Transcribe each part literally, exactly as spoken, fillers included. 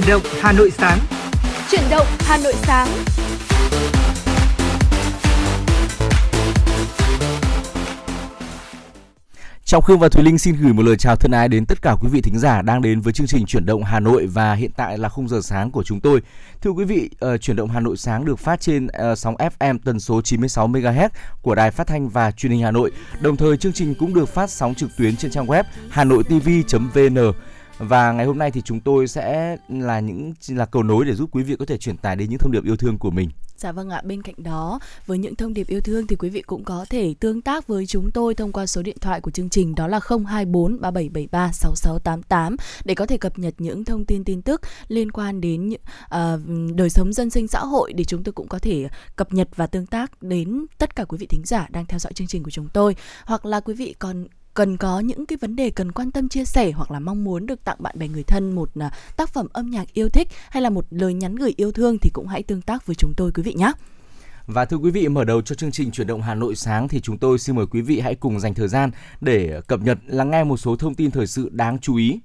Chuyển động Hà Nội sáng. Chuyển động Hà Nội sáng. Trọng Khương và Thùy Linh xin gửi một lời chào thân ái đến tất cả quý vị thính giả đang đến với chương trình Chuyển động Hà Nội và hiện tại là khung giờ sáng của chúng tôi. Thưa quý vị, uh, Chuyển động Hà Nội sáng được phát trên uh, sóng ép em tần số chín mươi sáu mê ga héc của Đài Phát thanh và Truyền hình Hà Nội. Đồng thời chương trình cũng được phát sóng trực tuyến trên trang web hanoitv chấm vn. Và ngày hôm nay thì chúng tôi sẽ là những là cầu nối để giúp quý vị có thể truyền tải đến những thông điệp yêu thương của mình. Dạ vâng ạ, bên cạnh đó với những thông điệp yêu thương thì quý vị cũng có thể tương tác với chúng tôi thông qua số điện thoại của chương trình, đó là không hai bốn ba bảy bảy ba sáu sáu tám tám để có thể cập nhật những thông tin tin tức liên quan đến uh, đời sống dân sinh xã hội để chúng tôi cũng có thể cập nhật và tương tác đến tất cả quý vị thính giả đang theo dõi chương trình của chúng tôi. Hoặc là quý vị còn cần có những cái vấn đề cần quan tâm chia sẻ hoặc là mong muốn được tặng bạn bè người thân một tác phẩm âm nhạc yêu thích hay là một lời nhắn gửi yêu thương thì cũng hãy tương tác với chúng tôi quý vị nhé. Và thưa quý vị, mở đầu cho chương trình Chuyển động Hà Nội sáng thì chúng tôi xin mời quý vị hãy cùng dành thời gian để cập nhật lắng nghe một số thông tin thời sự đáng chú ý.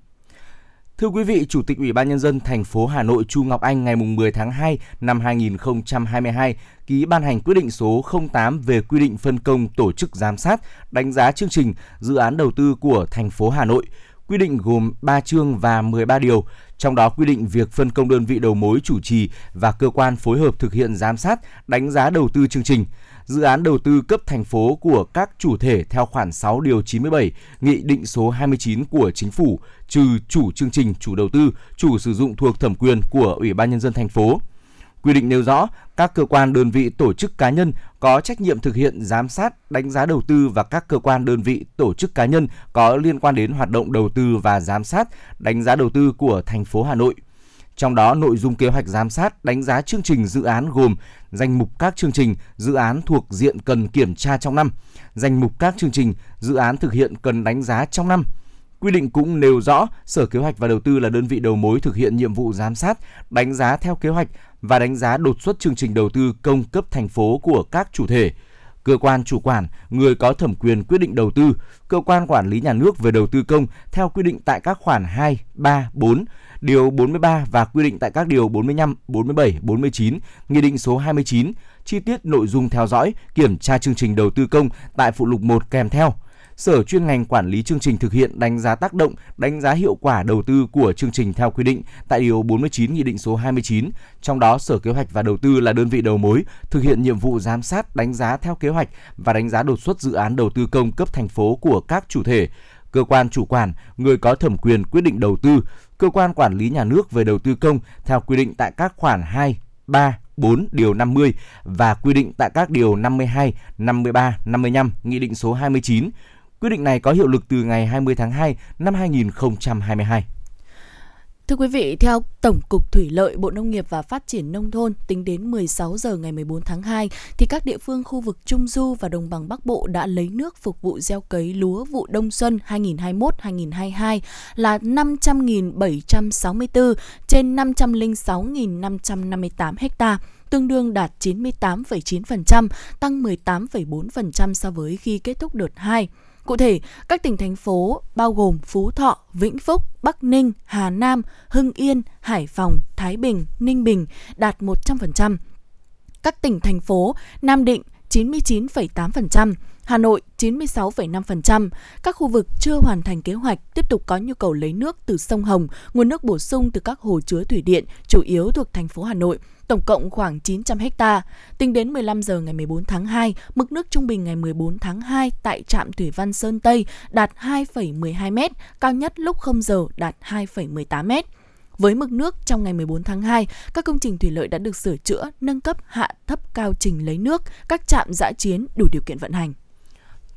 Thưa quý vị, Chủ tịch Ủy ban Nhân dân thành phố Hà Nội Chu Ngọc Anh ngày mười tháng hai năm hai nghìn không trăm hai mươi hai ký ban hành quyết định số không tám về quy định phân công tổ chức giám sát, đánh giá chương trình, dự án đầu tư của thành phố Hà Nội. Quy định gồm ba chương và mười ba điều, trong đó quy định việc phân công đơn vị đầu mối chủ trì và cơ quan phối hợp thực hiện giám sát, đánh giá đầu tư chương trình, dự án đầu tư cấp thành phố của các chủ thể theo khoản sáu điều chín mươi bảy, Nghị định số hai mươi chín của Chính phủ, trừ chủ chương trình, chủ đầu tư, chủ sử dụng thuộc thẩm quyền của Ủy ban Nhân dân thành phố. Quy định nêu rõ, các cơ quan đơn vị tổ chức cá nhân có trách nhiệm thực hiện giám sát, đánh giá đầu tư và các cơ quan đơn vị tổ chức cá nhân có liên quan đến hoạt động đầu tư và giám sát, đánh giá đầu tư của thành phố Hà Nội. Trong đó, nội dung kế hoạch giám sát, đánh giá chương trình dự án gồm danh mục các chương trình, dự án thuộc diện cần kiểm tra trong năm, danh mục các chương trình, dự án thực hiện cần đánh giá trong năm. Quy định cũng nêu rõ Sở Kế hoạch và Đầu tư là đơn vị đầu mối thực hiện nhiệm vụ giám sát, đánh giá theo kế hoạch và đánh giá đột xuất chương trình đầu tư công cấp thành phố của các chủ thể, cơ quan chủ quản, người có thẩm quyền quyết định đầu tư, cơ quan quản lý nhà nước về đầu tư công theo quy định tại các khoản hai, ba, bốn, điều bốn mươi ba và quy định tại các điều bốn mươi lăm, bốn mươi bảy, bốn mươi chín, Nghị định số hai mươi chín, chi tiết nội dung theo dõi, kiểm tra chương trình đầu tư công tại phụ lục một kèm theo. Sở chuyên ngành quản lý chương trình thực hiện đánh giá tác động, đánh giá hiệu quả đầu tư của chương trình theo quy định tại điều bốn mươi chín Nghị định số hai mươi chín, trong đó Sở Kế hoạch và Đầu tư là đơn vị đầu mối thực hiện nhiệm vụ giám sát, đánh giá theo kế hoạch và đánh giá đột xuất dự án đầu tư công cấp thành phố của các chủ thể, cơ quan chủ quản, người có thẩm quyền quyết định đầu tư, cơ quan quản lý nhà nước về đầu tư công theo quy định tại các khoản hai, ba, bốn, điều năm mươi và quy định tại các điều năm mươi hai, năm mươi ba, năm mươi lăm, Nghị định số hai mươi chín. Quyết định này có hiệu lực từ ngày hai mươi tháng hai năm hai nghìn không trăm hai mươi hai. Thưa quý vị, theo Tổng cục Thủy lợi, Bộ Nông nghiệp và Phát triển Nông thôn, tính đến mười sáu giờ ngày mười bốn tháng hai, thì các địa phương khu vực Trung Du và Đồng bằng Bắc Bộ đã lấy nước phục vụ gieo cấy lúa vụ Đông Xuân hai nghìn không trăm hai mươi mốt hai nghìn không trăm hai mươi hai là năm trăm nghìn bảy trăm sáu mươi tư trên năm trăm lẻ sáu nghìn năm trăm năm mươi tám ha, tương đương đạt chín mươi tám phẩy chín phần trăm, tăng mười tám phẩy bốn phần trăm so với khi kết thúc đợt hai. Cụ thể, các tỉnh thành phố bao gồm Phú Thọ, Vĩnh Phúc, Bắc Ninh, Hà Nam, Hưng Yên, Hải Phòng, Thái Bình, Ninh Bình đạt một trăm phần trăm. Các tỉnh thành phố Nam Định chín mươi chín phẩy tám phần trăm, Hà Nội chín mươi sáu phẩy năm phần trăm. Các khu vực chưa hoàn thành kế hoạch tiếp tục có nhu cầu lấy nước từ sông Hồng, nguồn nước bổ sung từ các hồ chứa thủy điện, chủ yếu thuộc thành phố Hà Nội, tổng cộng khoảng chín trăm héc ta. Tính đến mười lăm giờ ngày mười bốn tháng hai, mực nước trung bình ngày mười bốn tháng hai tại trạm Thủy Văn Sơn Tây đạt hai phẩy mười hai mét, cao nhất lúc không giờ đạt hai phẩy mười tám mét. Với mực nước trong ngày mười bốn tháng hai, các công trình thủy lợi đã được sửa chữa, nâng cấp, hạ thấp cao trình lấy nước, các trạm dã chiến đủ điều kiện vận hành.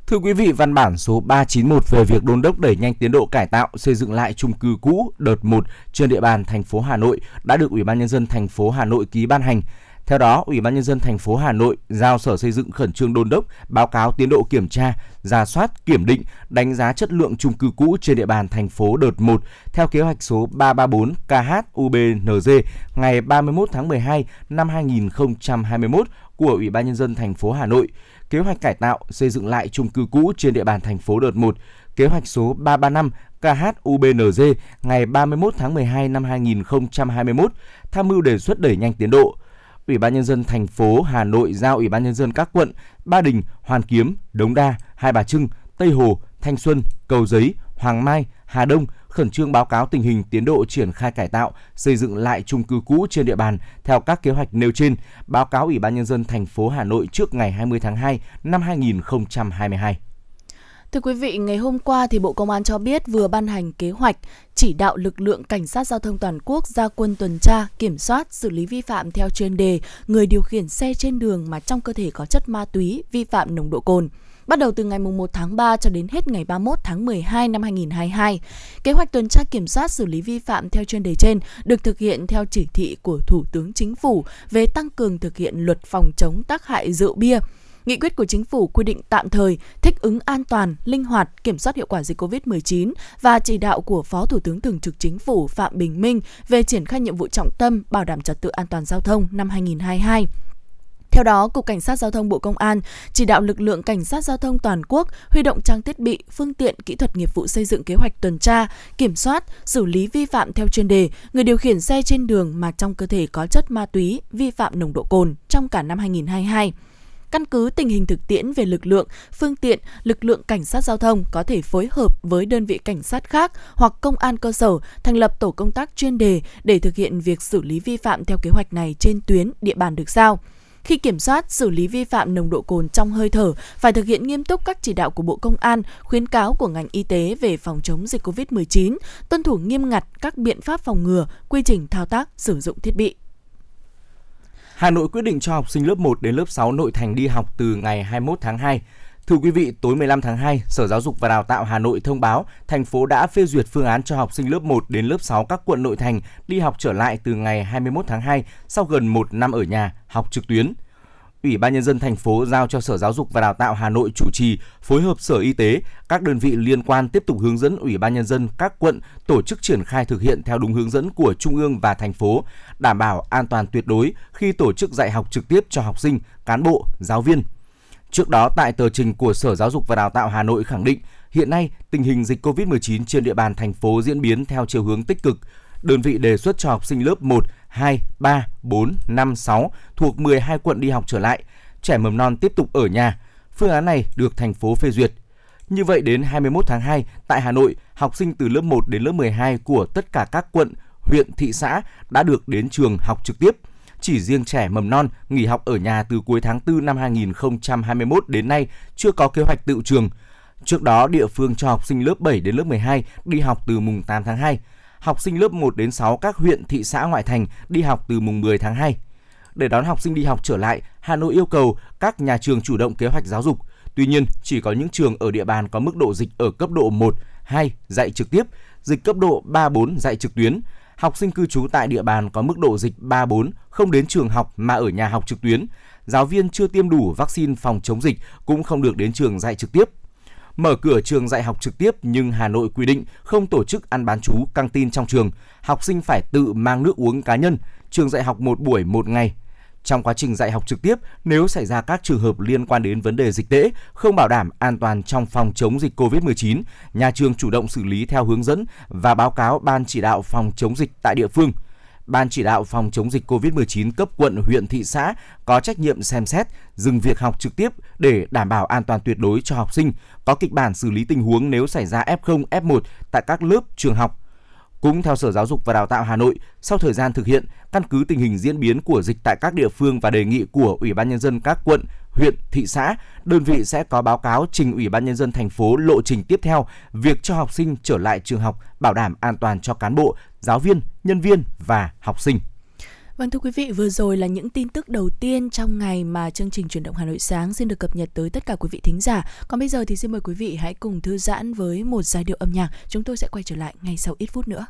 Thưa quý vị, văn bản số ba chín mốt về việc đôn đốc đẩy nhanh tiến độ cải tạo, xây dựng lại chung cư cũ đợt một trên địa bàn thành phố Hà Nội đã được Ủy ban Nhân dân thành phố Hà Nội ký ban hành. Theo đó, Ủy ban Nhân dân thành phố Hà Nội giao Sở Xây dựng khẩn trương đôn đốc, báo cáo tiến độ kiểm tra, rà soát, kiểm định, đánh giá chất lượng chung cư cũ trên địa bàn thành phố đợt một theo kế hoạch số ba trăm ba mươi tư K H U B N G ngày ba mươi mốt tháng mười hai năm hai nghìn không trăm hai mươi mốt của Ủy ban Nhân dân thành phố Hà Nội. Kế hoạch cải tạo, xây dựng lại chung cư cũ trên địa bàn thành phố đợt một, kế hoạch số ba trăm ba mươi lăm K H U B N G ngày ba mươi mốt tháng mười hai năm hai nghìn không trăm hai mươi mốt, tham mưu đề xuất đẩy nhanh tiến độ. Ủy ban nhân dân thành phố Hà Nội giao Ủy ban nhân dân các quận Ba Đình, Hoàn Kiếm, Đống Đa, Hai Bà Trưng, Tây Hồ, Thanh Xuân, Cầu Giấy, Hoàng Mai, Hà Đông khẩn trương báo cáo tình hình tiến độ triển khai cải tạo, xây dựng lại chung cư cũ trên địa bàn theo các kế hoạch nêu trên, báo cáo Ủy ban nhân dân thành phố Hà Nội trước ngày hai mươi tháng hai năm hai nghìn không trăm hai mươi hai. Thưa quý vị, ngày hôm qua thì Bộ Công an cho biết vừa ban hành kế hoạch chỉ đạo lực lượng cảnh sát giao thông toàn quốc ra quân tuần tra, kiểm soát, xử lý vi phạm theo chuyên đề người điều khiển xe trên đường mà trong cơ thể có chất ma túy, vi phạm nồng độ cồn. Bắt đầu từ ngày mùng một tháng ba cho đến hết ngày ba mươi mốt tháng mười hai năm hai nghìn không trăm hai mươi hai, kế hoạch tuần tra kiểm soát xử lý vi phạm theo chuyên đề trên được thực hiện theo chỉ thị của Thủ tướng Chính phủ về tăng cường thực hiện luật phòng chống tác hại rượu bia. Nghị quyết của Chính phủ quy định tạm thời, thích ứng an toàn, linh hoạt, kiểm soát hiệu quả dịch covid mười chín và chỉ đạo của Phó Thủ tướng Thường trực Chính phủ Phạm Bình Minh về triển khai nhiệm vụ trọng tâm bảo đảm trật tự an toàn giao thông năm hai nghìn không trăm hai mươi hai. Theo đó, Cục Cảnh sát Giao thông Bộ Công an chỉ đạo lực lượng Cảnh sát Giao thông toàn quốc huy động trang thiết bị, phương tiện, kỹ thuật nghiệp vụ xây dựng kế hoạch tuần tra, kiểm soát, xử lý vi phạm theo chuyên đề người điều khiển xe trên đường mà trong cơ thể có chất ma túy, vi phạm nồng độ cồn trong cả năm hai nghìn không trăm hai mươi hai. Căn cứ tình hình thực tiễn về lực lượng, phương tiện, lực lượng cảnh sát giao thông có thể phối hợp với đơn vị cảnh sát khác hoặc công an cơ sở thành lập tổ công tác chuyên đề để thực hiện việc xử lý vi phạm theo kế hoạch này trên tuyến, địa bàn được giao. Khi kiểm soát, xử lý vi phạm nồng độ cồn trong hơi thở, phải thực hiện nghiêm túc các chỉ đạo của Bộ Công an, khuyến cáo của ngành y tế về phòng chống dịch covid mười chín, tuân thủ nghiêm ngặt các biện pháp phòng ngừa, quy trình thao tác, sử dụng thiết bị. Hà Nội quyết định cho học sinh lớp một đến lớp sáu nội thành đi học từ ngày hai mươi mốt tháng hai. Thưa quý vị, tối mười lăm tháng hai, Sở Giáo dục và Đào tạo Hà Nội thông báo thành phố đã phê duyệt phương án cho học sinh lớp một đến lớp sáu các quận nội thành đi học trở lại từ ngày hai mươi mốt tháng hai sau gần một năm ở nhà học trực tuyến. Ủy ban nhân dân thành phố giao cho Sở Giáo dục và Đào tạo Hà Nội chủ trì, phối hợp Sở Y tế, các đơn vị liên quan tiếp tục hướng dẫn Ủy ban nhân dân các quận tổ chức triển khai thực hiện theo đúng hướng dẫn của Trung ương và thành phố, đảm bảo an toàn tuyệt đối khi tổ chức dạy học trực tiếp cho học sinh, cán bộ, giáo viên. Trước đó, tại tờ trình của Sở Giáo dục và Đào tạo Hà Nội khẳng định, hiện nay tình hình dịch covid mười chín trên địa bàn thành phố diễn biến theo chiều hướng tích cực. Đơn vị đề xuất cho học sinh lớp một, hai, ba, bốn, năm, sáu thuộc mười hai quận đi học trở lại, trẻ mầm non tiếp tục ở nhà. Phương án này được thành phố phê duyệt. Như vậy, đến hai mươi mốt tháng hai, tại Hà Nội, học sinh từ lớp một đến lớp mười hai của tất cả các quận, huyện, thị xã đã được đến trường học trực tiếp. Chỉ riêng trẻ mầm non nghỉ học ở nhà từ cuối tháng tư năm hai nghìn không trăm hai mươi mốt đến nay chưa có kế hoạch tựu trường. Trước đó, địa phương cho học sinh lớp bảy đến lớp mười hai đi học từ mùng tám tháng hai. Học sinh lớp một đến sáu các huyện, thị xã ngoại thành đi học từ mùng mười tháng hai. Để đón học sinh đi học trở lại, Hà Nội yêu cầu các nhà trường chủ động kế hoạch giáo dục. Tuy nhiên, chỉ có những trường ở địa bàn có mức độ dịch ở cấp độ một, hai dạy trực tiếp, dịch cấp độ ba, bốn dạy trực tuyến. Học sinh cư trú tại địa bàn có mức độ dịch ba, bốn không đến trường học mà ở nhà học trực tuyến. Giáo viên chưa tiêm đủ vaccine phòng chống dịch cũng không được đến trường dạy trực tiếp. Mở cửa trường dạy học trực tiếp nhưng Hà Nội quy định không tổ chức ăn bán trú, căng tin trong trường. Học sinh phải tự mang nước uống cá nhân, trường dạy học một buổi một ngày. Trong quá trình dạy học trực tiếp, nếu xảy ra các trường hợp liên quan đến vấn đề dịch tễ, không bảo đảm an toàn trong phòng chống dịch covid mười chín, nhà trường chủ động xử lý theo hướng dẫn và báo cáo Ban chỉ đạo phòng chống dịch tại địa phương. Ban chỉ đạo phòng chống dịch covid mười chín cấp quận, huyện, thị xã có trách nhiệm xem xét, dừng việc học trực tiếp để đảm bảo an toàn tuyệt đối cho học sinh, có kịch bản xử lý tình huống nếu xảy ra ép không, ép một tại các lớp, trường học. Cũng theo Sở Giáo dục và Đào tạo Hà Nội, sau thời gian thực hiện, căn cứ tình hình diễn biến của dịch tại các địa phương và đề nghị của Ủy ban nhân dân các quận, huyện, thị xã, đơn vị sẽ có báo cáo trình Ủy ban nhân dân thành phố lộ trình tiếp theo việc cho học sinh trở lại trường học, bảo đảm an toàn cho cán bộ, giáo viên, nhân viên và học sinh. Vâng, thưa quý vị, vừa rồi là những tin tức đầu tiên trong ngày mà chương trình Chuyển động Hà Nội Sáng xin được cập nhật tới tất cả quý vị thính giả. Còn bây giờ thì xin mời quý vị hãy cùng thư giãn với một giai điệu âm nhạc. Chúng tôi sẽ quay trở lại ngay sau ít phút nữa.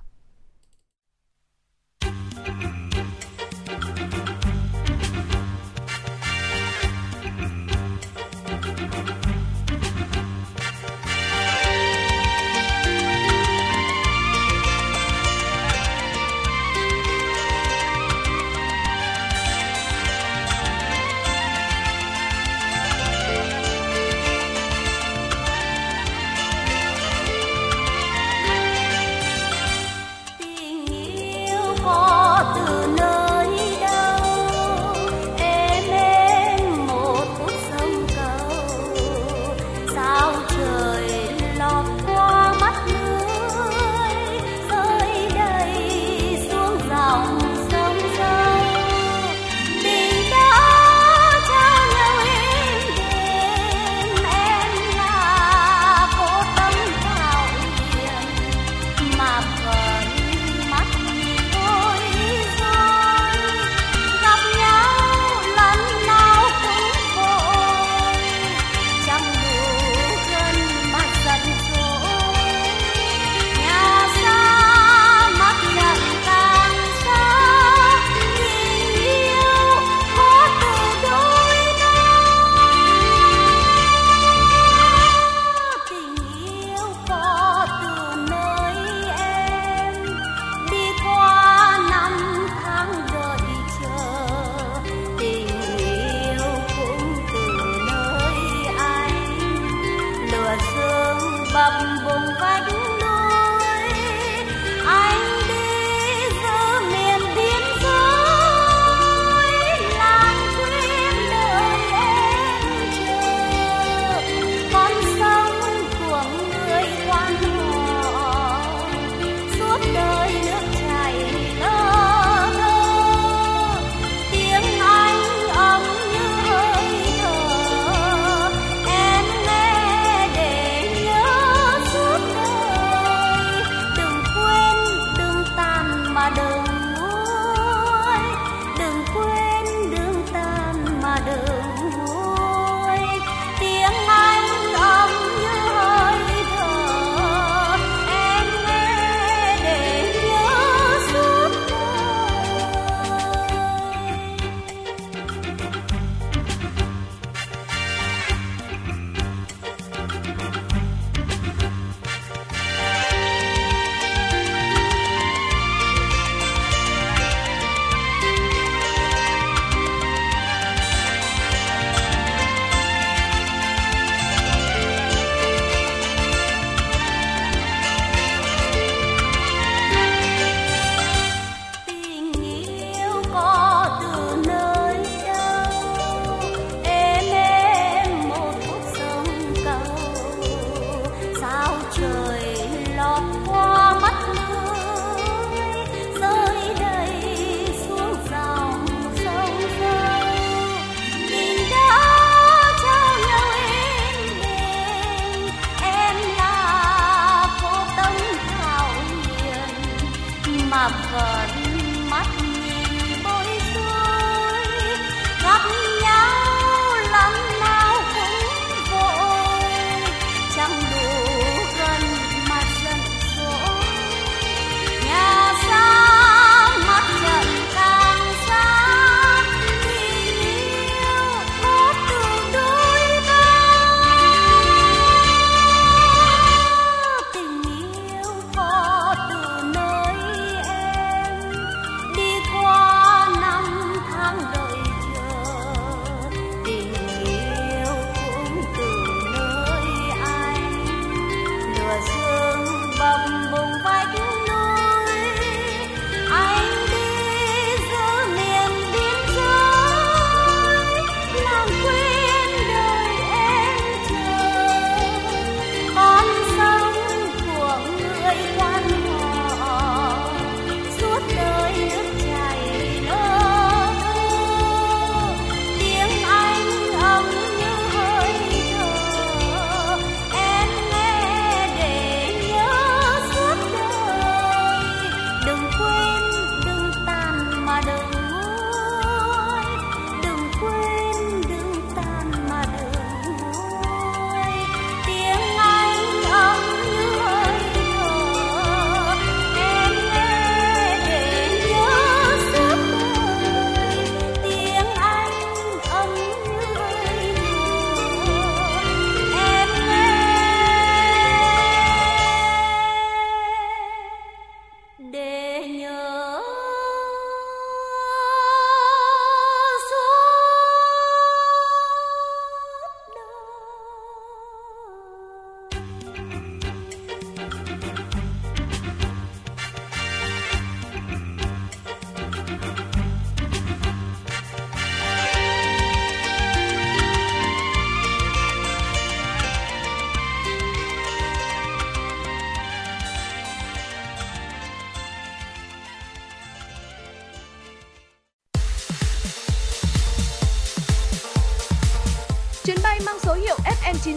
gặp vùng vách núi, anh đi giữa miền biên giới, làng quê nơi em chờ con sông của người quan họ suốt đời nước chảy lơ thơ. Tiếng anh ấm như hơi thở em nghe để nhớ suốt đời. Đừng quên đừng tan mà đừng nguôi, đừng quên đừng tan mà đừng nguôi. Tiếng anh ấm như hơi thở em nghe để nhớ suốt đời. Tình yêu có từ nơi đâu, em em một khúc sông cầu, sao trời lọt qua mắt lưới, rơi đầy xuống dòng sông sâu. Tình đã trao nhau em đêm, em là cô tâm thảo hiền mà vẫn mắt nhìn bối rối. Gặp nhau lắm nào cũng vội, chẳng đủ gần mà giận dỗi. Nhà xa mắt trận càng xa, tình yêu có từ đôi ta. Tình yêu có từ nơi em đi qua năm tháng đợi chờ. Tình yêu cũng từ nơi anh lửa sương bồng bùng vách núi, anh đi giữa miền biên giới, làng quê đời em chờ con sông của người quan họ suốt đời nước chảy lơ thơ. Tiếng anh ấm như hơi thở em nghe để nhớ suốt đời. Đừng quên đừng tan mà đừng nguôi, đừng quên đừng tan mà đừng nguôi. Tiếng anh ấm như hơi thở em nghe để nhớ suốt đời. Tiếng anh ấm như hơi thở em nghe để nhớ suốt đời. Chuyến bay mang số hiệu ép em chín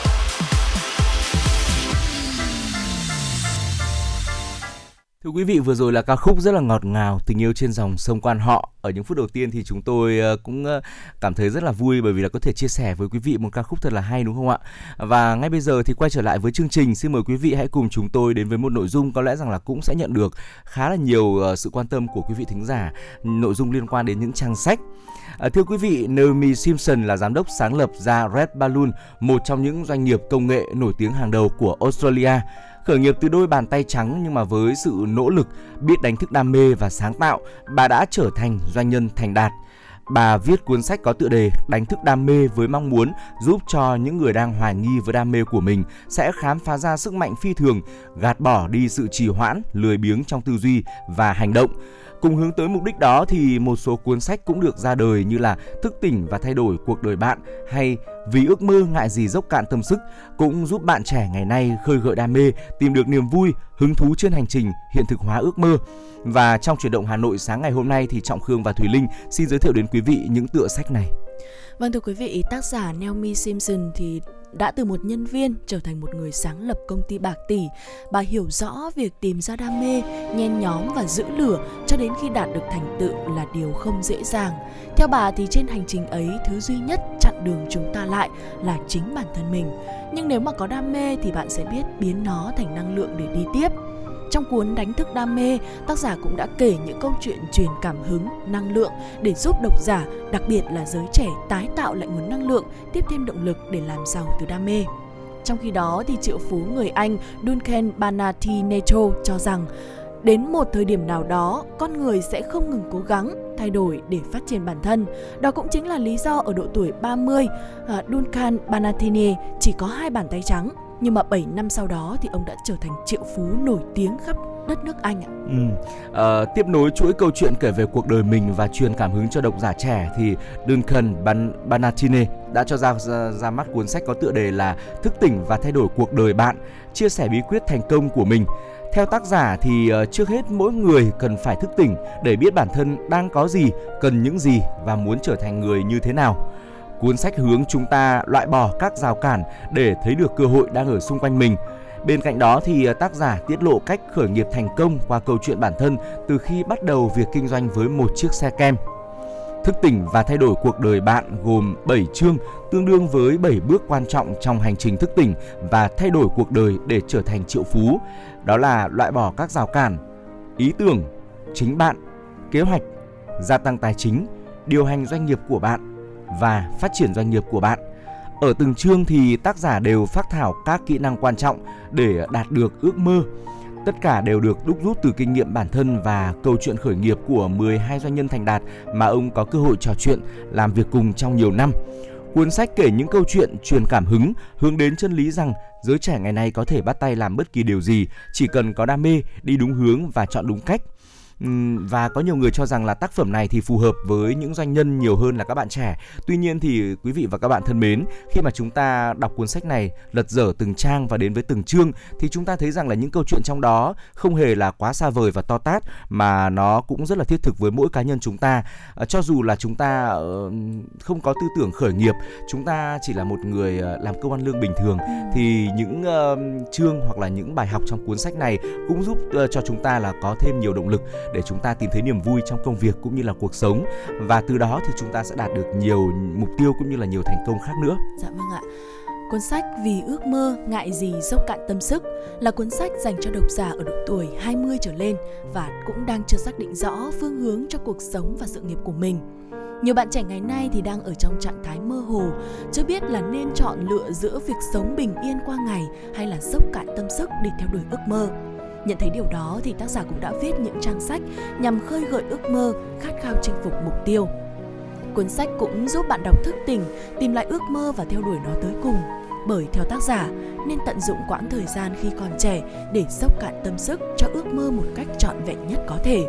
Thưa quý vị, vừa rồi là ca khúc rất là ngọt ngào, Tình yêu trên dòng sông Quan Họ. Ở những phút đầu tiên thì chúng tôi cũng cảm thấy rất là vui bởi vì là có thể chia sẻ với quý vị một ca khúc thật là hay, đúng không ạ? Và ngay bây giờ thì quay trở lại với chương trình, xin mời quý vị hãy cùng chúng tôi đến với một nội dung có lẽ rằng là cũng sẽ nhận được khá là nhiều sự quan tâm của quý vị thính giả, nội dung liên quan đến những trang sách. À, thưa quý vị, Naomi Simpson là giám đốc sáng lập ra Red Balloon, một trong những doanh nghiệp công nghệ nổi tiếng hàng đầu của Australia. Khởi nghiệp từ đôi bàn tay trắng nhưng mà với sự nỗ lực, biết đánh thức đam mê và sáng tạo, bà đã trở thành doanh nhân thành đạt. Bà viết cuốn sách có tựa đề Đánh thức đam mê với mong muốn giúp cho những người đang hoài nghi với đam mê của mình sẽ khám phá ra sức mạnh phi thường, gạt bỏ đi sự trì hoãn, lười biếng trong tư duy và hành động. Cùng hướng tới mục đích đó thì một số cuốn sách cũng được ra đời như là Thức tỉnh và thay đổi cuộc đời bạn hay Vì ước mơ ngại gì dốc cạn tâm sức cũng giúp bạn trẻ ngày nay khơi gợi đam mê, tìm được niềm vui, hứng thú trên hành trình hiện thực hóa ước mơ. Và trong Chuyển động Hà Nội sáng ngày hôm nay thì Trọng Khương và Thùy Linh xin giới thiệu đến quý vị những tựa sách này. Vâng thưa quý vị, tác giả Naomi Simpson thì đã từ một nhân viên trở thành một người sáng lập công ty bạc tỷ. Bà hiểu rõ việc tìm ra đam mê, nhen nhóm và giữ lửa cho đến khi đạt được thành tựu là điều không dễ dàng. Theo bà thì trên hành trình ấy, thứ duy nhất chặn đường chúng ta lại là chính bản thân mình. Nhưng nếu mà có đam mê thì bạn sẽ biết biến nó thành năng lượng để đi tiếp. Trong cuốn Đánh thức đam mê, tác giả cũng đã kể những câu chuyện truyền cảm hứng, năng lượng để giúp độc giả, đặc biệt là giới trẻ tái tạo lại nguồn năng lượng, tiếp thêm động lực để làm giàu từ đam mê. Trong khi đó thì triệu phú người Anh Duncan Bannatyne cho rằng đến một thời điểm nào đó, con người sẽ không ngừng cố gắng, thay đổi để phát triển bản thân. Đó cũng chính là lý do ở độ tuổi ba mươi, Duncan Bannatyne chỉ có hai bàn tay trắng. Nhưng mà bảy năm sau đó thì ông đã trở thành triệu phú nổi tiếng khắp đất nước Anh ạ. Ừ. À, tiếp nối chuỗi câu chuyện kể về cuộc đời mình và truyền cảm hứng cho độc giả trẻ thì Duncan Bannatyne đã cho ra, ra, ra mắt cuốn sách có tựa đề là Thức tỉnh và thay đổi cuộc đời bạn, chia sẻ bí quyết thành công của mình. Theo tác giả thì trước hết mỗi người cần phải thức tỉnh để biết bản thân đang có gì, cần những gì và muốn trở thành người như thế nào. Cuốn sách hướng chúng ta loại bỏ các rào cản để thấy được cơ hội đang ở xung quanh mình. Bên cạnh đó thì tác giả tiết lộ cách khởi nghiệp thành công qua câu chuyện bản thân từ khi bắt đầu việc kinh doanh với một chiếc xe kem. Thức tỉnh và thay đổi cuộc đời bạn gồm bảy chương tương đương với bảy bước quan trọng trong hành trình thức tỉnh và thay đổi cuộc đời để trở thành triệu phú. Đó là loại bỏ các rào cản, ý tưởng, chính bạn, kế hoạch, gia tăng tài chính, điều hành doanh nghiệp của bạn và phát triển doanh nghiệp của bạn. Ở từng chương thì tác giả đều phác thảo các kỹ năng quan trọng để đạt được ước mơ. Tất cả đều được đúc rút từ kinh nghiệm bản thân và câu chuyện khởi nghiệp của mười hai doanh nhân thành đạt mà ông có cơ hội trò chuyện, làm việc cùng trong nhiều năm. Cuốn sách kể những câu chuyện truyền cảm hứng, hướng đến chân lý rằng giới trẻ ngày nay có thể bắt tay làm bất kỳ điều gì, chỉ cần có đam mê, đi đúng hướng và chọn đúng cách. Và có nhiều người cho rằng là tác phẩm này thì phù hợp với những doanh nhân nhiều hơn là các bạn trẻ. Tuy nhiên thì quý vị và các bạn thân mến, khi mà chúng ta đọc cuốn sách này, lật dở từng trang và đến với từng chương thì chúng ta thấy rằng là những câu chuyện trong đó không hề là quá xa vời và to tát, mà nó cũng rất là thiết thực với mỗi cá nhân chúng ta. Cho dù là chúng ta không có tư tưởng khởi nghiệp, chúng ta chỉ là một người làm công ăn lương bình thường, thì những chương hoặc là những bài học trong cuốn sách này cũng giúp cho chúng ta là có thêm nhiều động lực để chúng ta tìm thấy niềm vui trong công việc cũng như là cuộc sống. Và từ đó thì chúng ta sẽ đạt được nhiều mục tiêu cũng như là nhiều thành công khác nữa. Dạ vâng ạ. Cuốn sách Vì ước mơ ngại gì dốc cạn tâm sức là cuốn sách dành cho độc giả ở độ tuổi hai mươi trở lên và cũng đang chưa xác định rõ phương hướng cho cuộc sống và sự nghiệp của mình. Nhiều bạn trẻ ngày nay thì đang ở trong trạng thái mơ hồ, chưa biết là nên chọn lựa giữa việc sống bình yên qua ngày hay là dốc cạn tâm sức để theo đuổi ước mơ. Nhận thấy điều đó thì tác giả cũng đã viết những trang sách nhằm khơi gợi ước mơ, khát khao chinh phục mục tiêu. Cuốn sách cũng giúp bạn đọc thức tỉnh, tìm lại ước mơ và theo đuổi nó tới cùng. Bởi theo tác giả, nên tận dụng quãng thời gian khi còn trẻ để dốc cạn tâm sức cho ước mơ một cách trọn vẹn nhất có thể.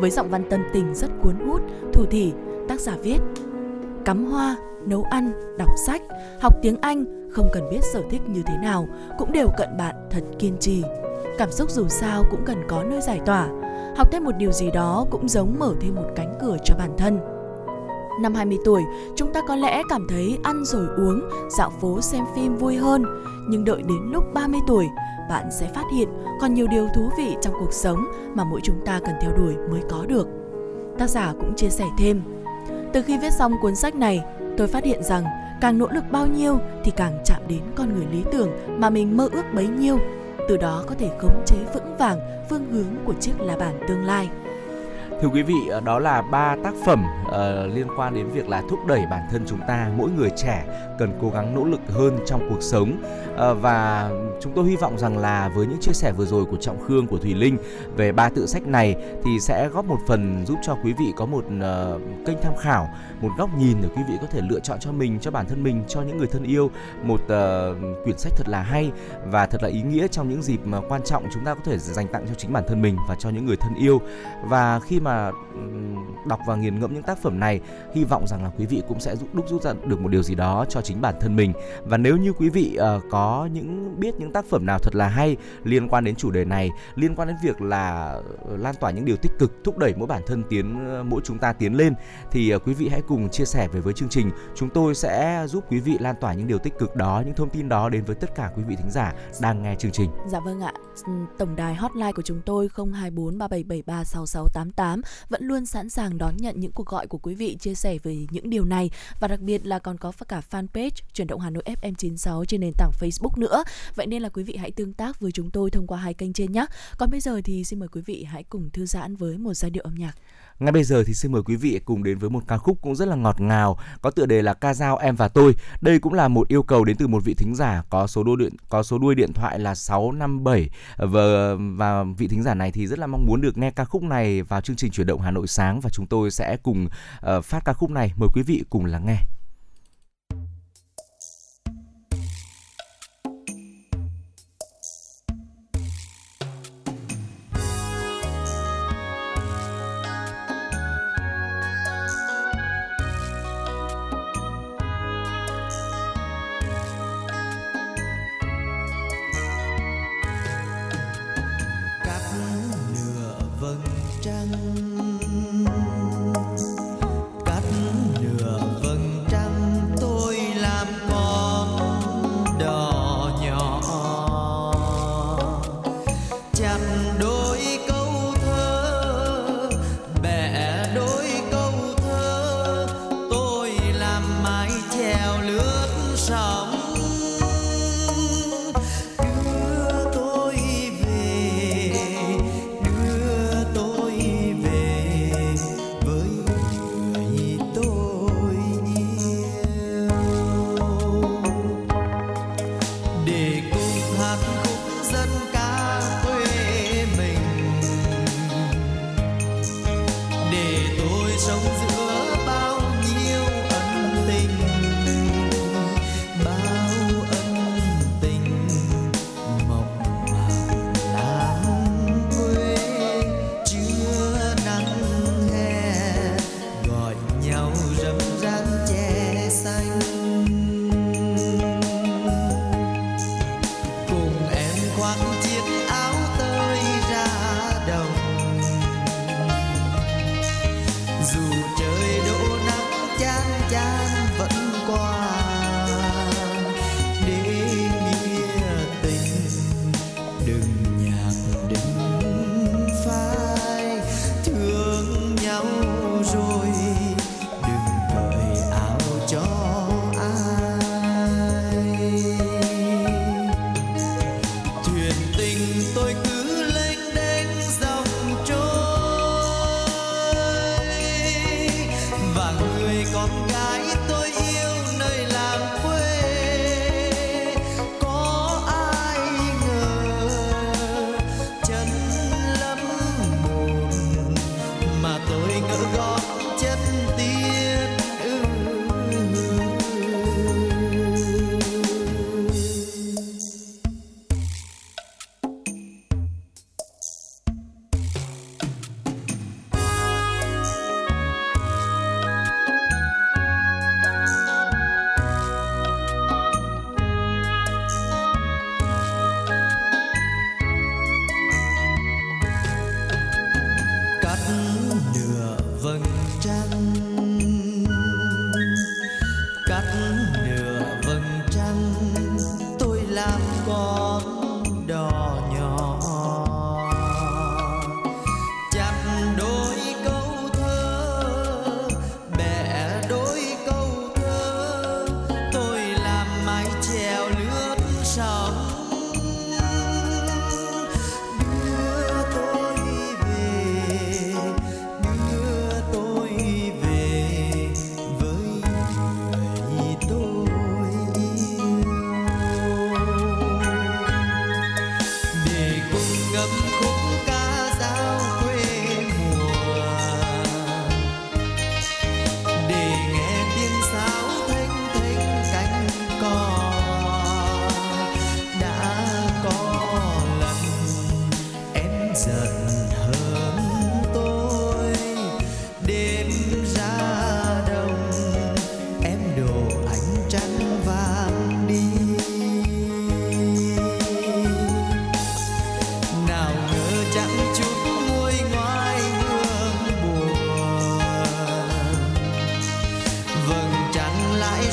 Với giọng văn tâm tình rất cuốn hút, thủ thỉ, tác giả viết: cắm hoa, nấu ăn, đọc sách, học tiếng Anh, không cần biết sở thích như thế nào, cũng đều cận bạn thật kiên trì. Cảm xúc dù sao cũng cần có nơi giải tỏa. Học thêm một điều gì đó cũng giống mở thêm một cánh cửa cho bản thân. Năm hai mươi tuổi, chúng ta có lẽ cảm thấy ăn rồi uống, dạo phố xem phim vui hơn. Nhưng đợi đến lúc ba mươi tuổi, bạn sẽ phát hiện còn nhiều điều thú vị trong cuộc sống mà mỗi chúng ta cần theo đuổi mới có được. Tác giả cũng chia sẻ thêm: từ khi viết xong cuốn sách này, tôi phát hiện rằng càng nỗ lực bao nhiêu thì càng chạm đến con người lý tưởng mà mình mơ ước bấy nhiêu. Từ đó có thể khống chế vững vàng phương hướng của chiếc la bàn tương lai. Thưa quý vị, đó là ba tác phẩm uh, liên quan đến việc là thúc đẩy bản thân chúng ta, mỗi người trẻ cần cố gắng nỗ lực hơn trong cuộc sống. Uh, và chúng tôi hy vọng rằng là với những chia sẻ vừa rồi của Trọng Khương, của Thùy Linh về ba tựa sách này thì sẽ góp một phần giúp cho quý vị có một uh, kênh tham khảo, một góc nhìn để quý vị có thể lựa chọn cho mình, cho bản thân mình, cho những người thân yêu một uh, quyển sách thật là hay và thật là ý nghĩa trong những dịp mà quan trọng chúng ta có thể dành tặng cho chính bản thân mình và cho những người thân yêu. Và khi mà đọc và nghiền ngẫm những tác phẩm này, hy vọng rằng là quý vị cũng sẽ đúc rút ra được một điều gì đó cho chính bản thân mình. Và nếu như quý vị uh, có những biết những tác phẩm nào thật là hay liên quan đến chủ đề này, liên quan đến việc là lan tỏa những điều tích cực, thúc đẩy mỗi bản thân tiến mỗi chúng ta tiến lên, thì uh, quý vị hãy cùng chia sẻ về với chương trình. Chúng tôi sẽ giúp quý vị lan tỏa những điều tích cực đó, những thông tin đó đến với tất cả quý vị thính giả đang nghe chương trình. Dạ vâng ạ. Tổng đài hotline của chúng tôi không hai bốn ba bảy bảy ba sáu sáu tám tám vẫn luôn sẵn sàng đón nhận những cuộc gọi của quý vị chia sẻ về những điều này, và đặc biệt là còn có cả fanpage Chuyển động Hà Nội ép em chín sáu trên nền tảng Facebook nữa. Vậy nên là quý vị hãy tương tác với chúng tôi thông qua hai kênh trên nhé. Còn bây giờ thì xin mời quý vị hãy cùng thư giãn với một giai điệu âm nhạc. Ngay bây giờ thì xin mời quý vị cùng đến với một ca khúc cũng rất là ngọt ngào, có tựa đề là Ca Dao Em Và Tôi. Đây cũng là một yêu cầu đến từ một vị thính giả có số đuôi điện, có số đuôi điện thoại là sáu năm bảy, và, và vị thính giả này thì rất là mong muốn được nghe ca khúc này vào chương trình Chuyển động Hà Nội Sáng, và chúng tôi sẽ cùng uh, phát ca khúc này. Mời quý vị cùng lắng nghe.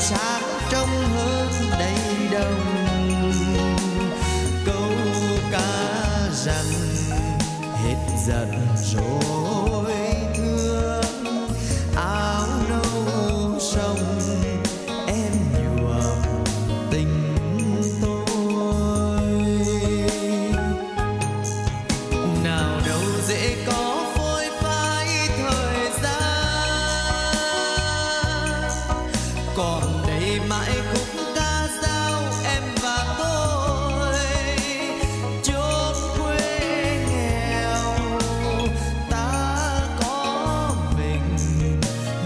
sáng trong hơn đầy đồng. Câu ca rằng hết giận rồi thương, áo nâu sông em nhuộm tình tôi. Nào đâu dễ có phôi phai thời gian, còn đây mãi khúc ca dao em và tôi. Chốn quê nghèo ta có mình,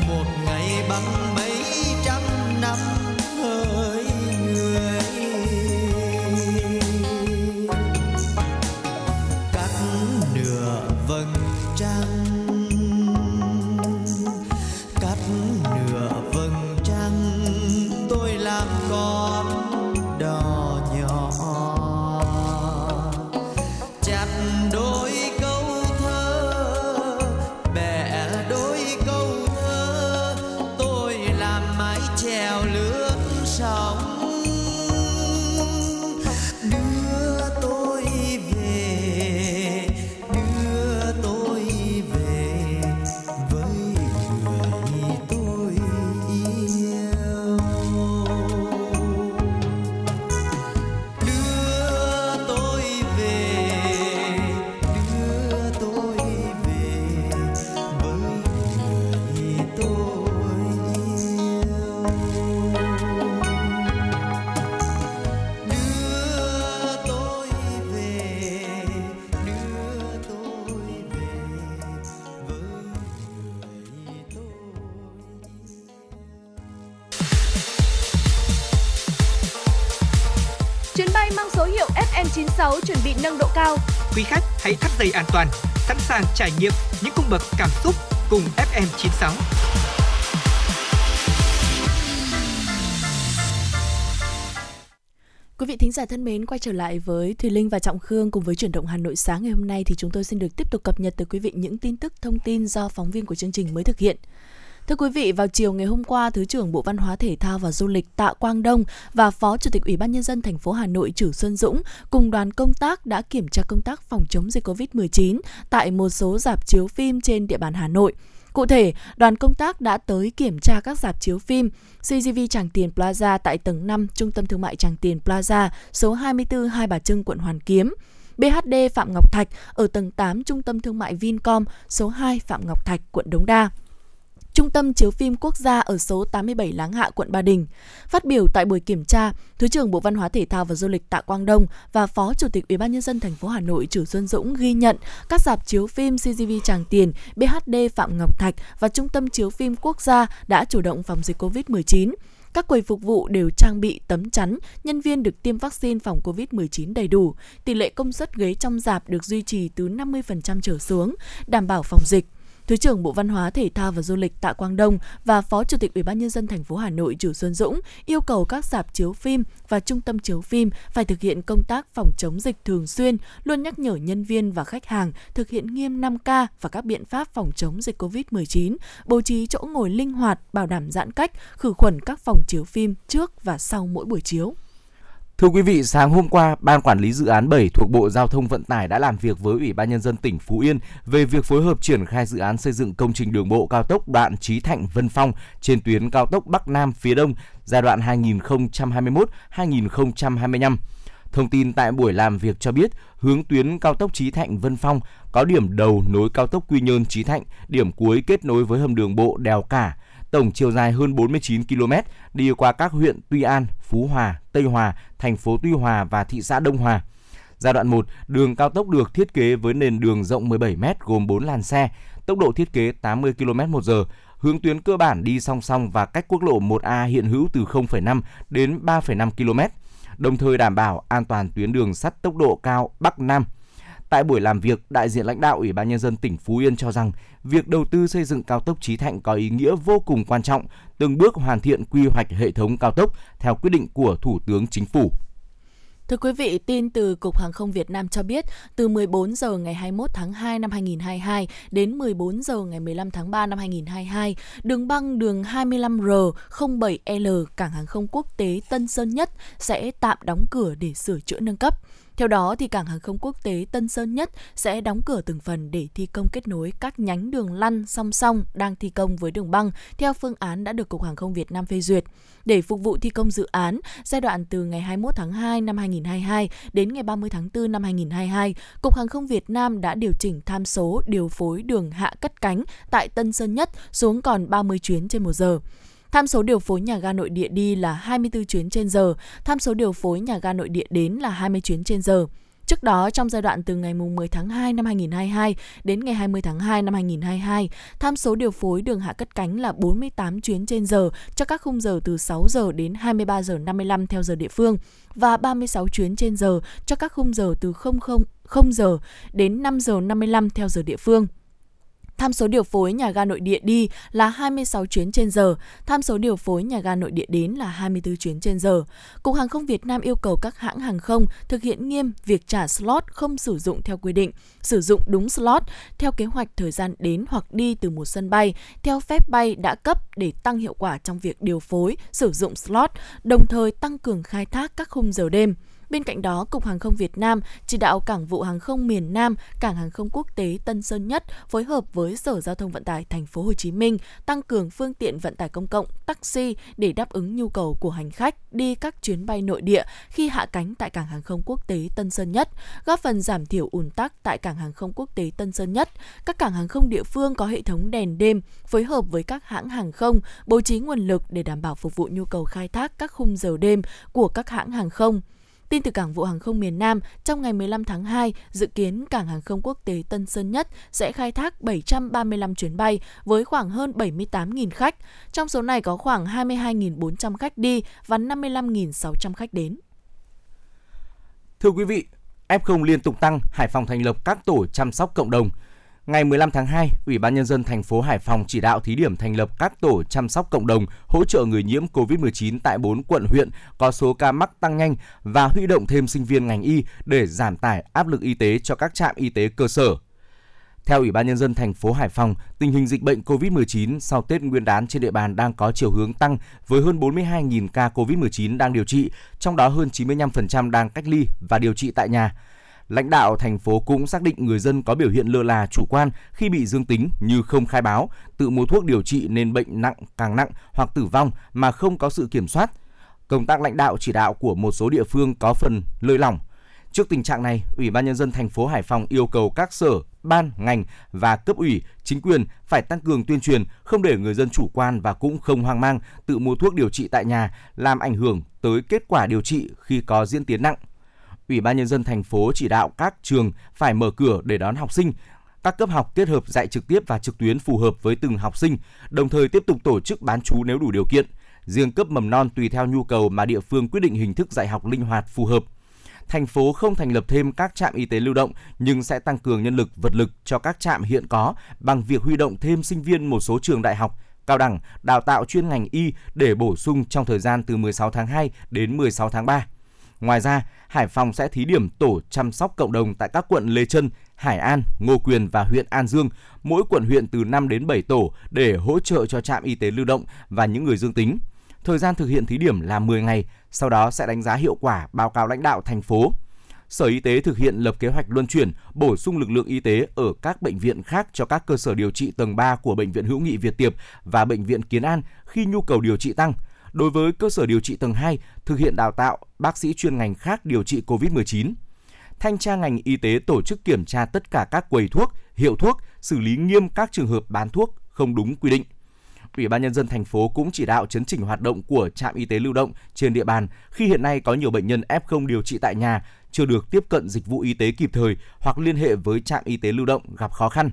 một ngày bằng mấy trăm năm hỡi người. Cắt nửa vầng trăng, cắt nửa vầng trăng, tôi làm con đò nhỏ. Chặt đôi câu thơ, bẻ đôi câu thơ, tôi làm mái chèo lướt sóng. Đưa tôi về, đưa tôi về với người tôi yêu. Đưa tôi về, đưa tôi về với người tôi yêu. Đưa tôi về, đưa tôi về với người tôi. Chuyến bay mang số hiệu ép em chín sáu chuẩn bị nâng độ cao. Quý khách hãy thắt dây an toàn, sẵn sàng trải nghiệm những cung bậc cảm xúc cùng ép em chín sáu. Quý vị thính giả thân mến, quay trở lại với Thùy Linh và Trọng Khương cùng với Chuyển động Hà Nội sáng ngày hôm nay thì chúng tôi xin được tiếp tục cập nhật tới quý vị những tin tức, thông tin do phóng viên của chương trình mới thực hiện. Thưa quý vị, vào chiều ngày hôm qua, Thứ trưởng Bộ Văn hóa Thể thao và Du lịch Tạ Quang Đông và Phó Chủ tịch Ủy ban Nhân dân thành phố Hà Nội Chử Xuân Dũng cùng đoàn công tác đã kiểm tra công tác phòng chống dịch covid mười chín tại một số rạp chiếu phim trên địa bàn Hà Nội. Cụ thể, đoàn công tác đã tới kiểm tra các rạp chiếu phim xê giê vê Tràng Tiền Plaza tại tầng năm Trung tâm Thương mại Tràng Tiền Plaza, số hai mươi tư Hai Bà Trưng, quận Hoàn Kiếm, bê hát đê Phạm Ngọc Thạch ở tầng tám Trung tâm Thương mại Vincom, số hai Phạm Ngọc Thạch, quận Đống Đa, Trung tâm chiếu phim quốc gia ở số tám mươi bảy Láng Hạ, quận Ba Đình. Phát biểu tại buổi kiểm tra, Thứ trưởng Bộ Văn hóa Thể thao và Du lịch Tạ Quang Đông và Phó Chủ tịch Ủy ban nhân dân thành phố Hà Nội Chử Xuân Dũng ghi nhận các rạp chiếu phim xê giê vê Tràng Tiền, bê hát đê Phạm Ngọc Thạch và Trung tâm chiếu phim quốc gia đã chủ động phòng dịch covid mười chín. Các quầy phục vụ đều trang bị tấm chắn, nhân viên được tiêm vaccine phòng covid mười chín đầy đủ, tỷ lệ công suất ghế trong rạp được duy trì từ năm mươi phần trăm trở xuống, đảm bảo phòng dịch. Thứ trưởng Bộ Văn hóa, Thể thao và Du lịch Tạ Quang Đông và Phó Chủ tịch Ủy ban nhân dân thành phố Hà Nội Chử Xuân Dũng yêu cầu các rạp chiếu phim và trung tâm chiếu phim phải thực hiện công tác phòng chống dịch thường xuyên, luôn nhắc nhở nhân viên và khách hàng thực hiện nghiêm năm K và các biện pháp phòng chống dịch covid mười chín, bố trí chỗ ngồi linh hoạt, bảo đảm giãn cách, khử khuẩn các phòng chiếu phim trước và sau mỗi buổi chiếu. Thưa quý vị, sáng hôm qua, Ban Quản lý Dự án bảy thuộc Bộ Giao thông Vận tải đã làm việc với Ủy ban Nhân dân tỉnh Phú Yên về việc phối hợp triển khai dự án xây dựng công trình đường bộ cao tốc đoạn Chí Thạnh - Vân Phong trên tuyến cao tốc Bắc Nam phía Đông giai đoạn hai nghìn không trăm hai mươi mốt đến hai nghìn không trăm hai mươi lăm. Thông tin tại buổi làm việc cho biết, hướng tuyến cao tốc Chí Thạnh - Vân Phong có điểm đầu nối cao tốc Quy Nhơn - Chí Thạnh, điểm cuối kết nối với hầm đường bộ Đèo Cả. Tổng chiều dài hơn bốn mươi chín ki lô mét, đi qua các huyện Tuy An, Phú Hòa, Tây Hòa, thành phố Tuy Hòa và thị xã Đông Hòa. Giai đoạn một, đường cao tốc được thiết kế với nền đường rộng mười bảy mét gồm bốn làn xe, tốc độ thiết kế tám mươi ki lô mét trên giờ, hướng tuyến cơ bản đi song song và cách quốc lộ một A hiện hữu từ không phẩy năm đến ba phẩy năm ki lô mét, đồng thời đảm bảo an toàn tuyến đường sắt tốc độ cao Bắc Nam. Tại buổi làm việc, đại diện lãnh đạo Ủy ban Nhân dân tỉnh Phú Yên cho rằng việc đầu tư xây dựng cao tốc Chí Thạnh có ý nghĩa vô cùng quan trọng, từng bước hoàn thiện quy hoạch hệ thống cao tốc theo quyết định của Thủ tướng Chính phủ. Thưa quý vị, tin từ Cục Hàng không Việt Nam cho biết, từ mười bốn giờ ngày hai mươi mốt tháng hai năm hai nghìn hai mươi hai đến mười bốn giờ ngày mười lăm tháng ba năm hai nghìn hai mươi hai, đường băng đường hai mươi lăm R không bảy L Cảng Hàng không Quốc tế Tân Sơn Nhất sẽ tạm đóng cửa để sửa chữa nâng cấp. Theo đó, thì Cảng Hàng không Quốc tế Tân Sơn Nhất sẽ đóng cửa từng phần để thi công kết nối các nhánh đường lăn song song đang thi công với đường băng theo phương án đã được Cục Hàng không Việt Nam phê duyệt. Để phục vụ thi công dự án, giai đoạn từ ngày hai mươi mốt tháng hai năm hai nghìn hai mươi hai đến ngày ba mươi tháng tư năm hai nghìn hai mươi hai, Cục Hàng không Việt Nam đã điều chỉnh tham số điều phối đường hạ cất cánh tại Tân Sơn Nhất xuống còn ba mươi chuyến trên một giờ. Tham số điều phối nhà ga nội địa đi là hai mươi tư chuyến trên giờ, tham số điều phối nhà ga nội địa đến là hai mươi chuyến trên giờ. Trước đó, trong giai đoạn từ ngày mười tháng hai năm hai nghìn hai mươi hai đến ngày hai mươi tháng hai năm hai nghìn hai mươi hai, tham số điều phối đường hạ cất cánh là bốn mươi tám chuyến trên giờ cho các khung giờ từ sáu giờ đến hai mươi ba giờ năm mươi lăm theo giờ địa phương và ba mươi sáu chuyến trên giờ cho các khung giờ từ không giờ đến năm giờ năm mươi lăm theo giờ địa phương. Tham số điều phối nhà ga nội địa đi là hai mươi sáu chuyến trên giờ, tham số điều phối nhà ga nội địa đến là hai mươi tư chuyến trên giờ. Cục Hàng không Việt Nam yêu cầu các hãng hàng không thực hiện nghiêm việc trả slot không sử dụng theo quy định, sử dụng đúng slot theo kế hoạch thời gian đến hoặc đi từ một sân bay, theo phép bay đã cấp để tăng hiệu quả trong việc điều phối, sử dụng slot, đồng thời tăng cường khai thác các khung giờ đêm. Bên cạnh đó, Cục Hàng không Việt Nam chỉ đạo Cảng vụ Hàng không miền Nam, Cảng Hàng không Quốc tế Tân Sơn Nhất phối hợp với Sở Giao thông Vận tải Thành phố Hồ Chí Minh tăng cường phương tiện vận tải công cộng, taxi để đáp ứng nhu cầu của hành khách đi các chuyến bay nội địa khi hạ cánh tại Cảng Hàng không Quốc tế Tân Sơn Nhất, góp phần giảm thiểu ùn tắc tại Cảng Hàng không Quốc tế Tân Sơn Nhất. Các cảng hàng không địa phương có hệ thống đèn đêm phối hợp với các hãng hàng không bố trí nguồn lực để đảm bảo phục vụ nhu cầu khai thác các khung giờ đêm của các hãng hàng không. Tin từ Cảng vụ Hàng không miền Nam, trong ngày mười lăm tháng hai, dự kiến Cảng Hàng không Quốc tế Tân Sơn Nhất sẽ khai thác bảy trăm ba mươi lăm chuyến bay với khoảng hơn bảy mươi tám nghìn khách. Trong số này có khoảng hai mươi hai nghìn bốn trăm khách đi và năm mươi lăm nghìn sáu trăm khách đến. Thưa quý vị, ép không liên tục tăng, Hải Phòng thành lập các tổ chăm sóc cộng đồng. Ngày mười lăm tháng hai, Ủy ban Nhân dân thành phố Hải Phòng chỉ đạo thí điểm thành lập các tổ chăm sóc cộng đồng hỗ trợ người nhiễm covid mười chín tại bốn quận huyện có số ca mắc tăng nhanh và huy động thêm sinh viên ngành y để giảm tải áp lực y tế cho các trạm y tế cơ sở. Theo Ủy ban Nhân dân thành phố Hải Phòng, tình hình dịch bệnh covid mười chín sau Tết Nguyên đán trên địa bàn đang có chiều hướng tăng với hơn bốn mươi hai nghìn ca covid mười chín đang điều trị, trong đó hơn chín mươi lăm phần trăm đang cách ly và điều trị tại nhà. Lãnh đạo thành phố cũng xác định người dân có biểu hiện lơ là chủ quan khi bị dương tính như không khai báo, tự mua thuốc điều trị nên bệnh nặng càng nặng hoặc tử vong mà không có sự kiểm soát. Công tác lãnh đạo chỉ đạo của một số địa phương có phần lơi lỏng. Trước tình trạng này, Ủy ban Nhân dân thành phố Hải Phòng yêu cầu các sở, ban, ngành và cấp ủy, chính quyền phải tăng cường tuyên truyền, không để người dân chủ quan và cũng không hoang mang, tự mua thuốc điều trị tại nhà làm ảnh hưởng tới kết quả điều trị khi có diễn tiến nặng. Ủy ban Nhân dân thành phố chỉ đạo các trường phải mở cửa để đón học sinh, các cấp học kết hợp dạy trực tiếp và trực tuyến phù hợp với từng học sinh, đồng thời tiếp tục tổ chức bán trú nếu đủ điều kiện. Riêng cấp mầm non tùy theo nhu cầu mà địa phương quyết định hình thức dạy học linh hoạt phù hợp. Thành phố không thành lập thêm các trạm y tế lưu động nhưng sẽ tăng cường nhân lực, vật lực cho các trạm hiện có bằng việc huy động thêm sinh viên một số trường đại học, cao đẳng, đào tạo chuyên ngành y để bổ sung trong thời gian từ mười sáu tháng hai đến mười sáu tháng ba. Ngoài ra, Hải Phòng sẽ thí điểm tổ chăm sóc cộng đồng tại các quận Lê Chân, Hải An, Ngô Quyền và huyện An Dương, mỗi quận huyện từ năm đến bảy tổ để hỗ trợ cho trạm y tế lưu động và những người dương tính. Thời gian thực hiện thí điểm là mười ngày, sau đó sẽ đánh giá hiệu quả báo cáo lãnh đạo thành phố. Sở Y tế thực hiện lập kế hoạch luân chuyển, bổ sung lực lượng y tế ở các bệnh viện khác cho các cơ sở điều trị tầng ba của Bệnh viện Hữu nghị Việt Tiệp và Bệnh viện Kiến An khi nhu cầu điều trị tăng. Đối với cơ sở điều trị tầng hai, thực hiện đào tạo bác sĩ chuyên ngành khác điều trị covid mười chín. Thanh tra ngành y tế tổ chức kiểm tra tất cả các quầy thuốc, hiệu thuốc, xử lý nghiêm các trường hợp bán thuốc không đúng quy định. Ủy ban Nhân dân thành phố cũng chỉ đạo chấn chỉnh hoạt động của trạm y tế lưu động trên địa bàn khi hiện nay có nhiều bệnh nhân ép không điều trị tại nhà, chưa được tiếp cận dịch vụ y tế kịp thời hoặc liên hệ với trạm y tế lưu động gặp khó khăn.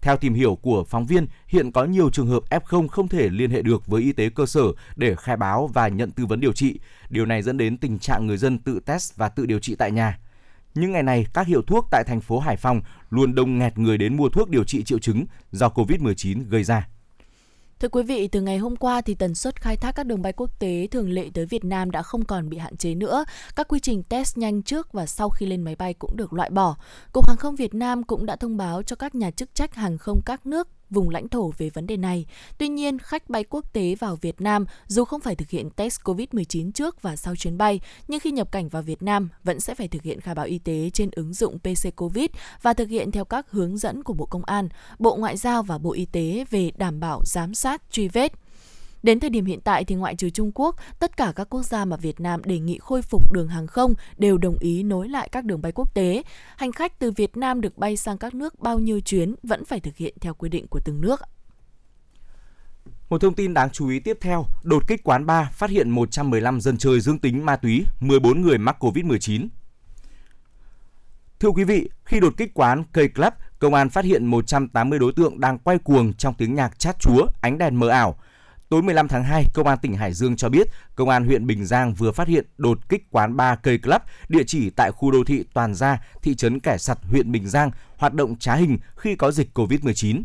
Theo tìm hiểu của phóng viên, hiện có nhiều trường hợp ép không không thể liên hệ được với y tế cơ sở để khai báo và nhận tư vấn điều trị. Điều này dẫn đến tình trạng người dân tự test và tự điều trị tại nhà. Những ngày này, các hiệu thuốc tại thành phố Hải Phòng luôn đông nghẹt người đến mua thuốc điều trị triệu chứng do covid mười chín gây ra. Thưa quý vị, từ ngày hôm qua thì tần suất khai thác các đường bay quốc tế thường lệ tới Việt Nam đã không còn bị hạn chế nữa. Các quy trình test nhanh trước và sau khi lên máy bay cũng được loại bỏ. Cục Hàng không Việt Nam cũng đã thông báo cho các nhà chức trách hàng không các nước, vùng lãnh thổ về vấn đề này. Tuy nhiên, khách bay quốc tế vào Việt Nam dù không phải thực hiện test covid mười chín trước và sau chuyến bay, nhưng khi nhập cảnh vào Việt Nam vẫn sẽ phải thực hiện khai báo y tế trên ứng dụng pê xê Covid và thực hiện theo các hướng dẫn của Bộ Công an, Bộ Ngoại giao và Bộ Y tế về đảm bảo giám sát, truy vết. Đến thời điểm hiện tại thì ngoại trừ Trung Quốc, tất cả các quốc gia mà Việt Nam đề nghị khôi phục đường hàng không đều đồng ý nối lại các đường bay quốc tế. Hành khách từ Việt Nam được bay sang các nước bao nhiêu chuyến vẫn phải thực hiện theo quy định của từng nước. Một thông tin đáng chú ý tiếp theo, đột kích quán bar phát hiện một trăm mười lăm dân chơi dương tính ma túy, mười bốn người mắc covid mười chín. Thưa quý vị, khi đột kích quán Cây Club, công an phát hiện một trăm tám mươi đối tượng đang quay cuồng trong tiếng nhạc chát chúa, ánh đèn mờ ảo. Tối mười lăm tháng hai, Công an tỉnh Hải Dương cho biết, Công an huyện Bình Giang vừa phát hiện đột kích quán bar Cây Club, địa chỉ tại khu đô thị Toàn Gia, thị trấn Kẻ Sặt, huyện Bình Giang, hoạt động trá hình khi có dịch covid mười chín.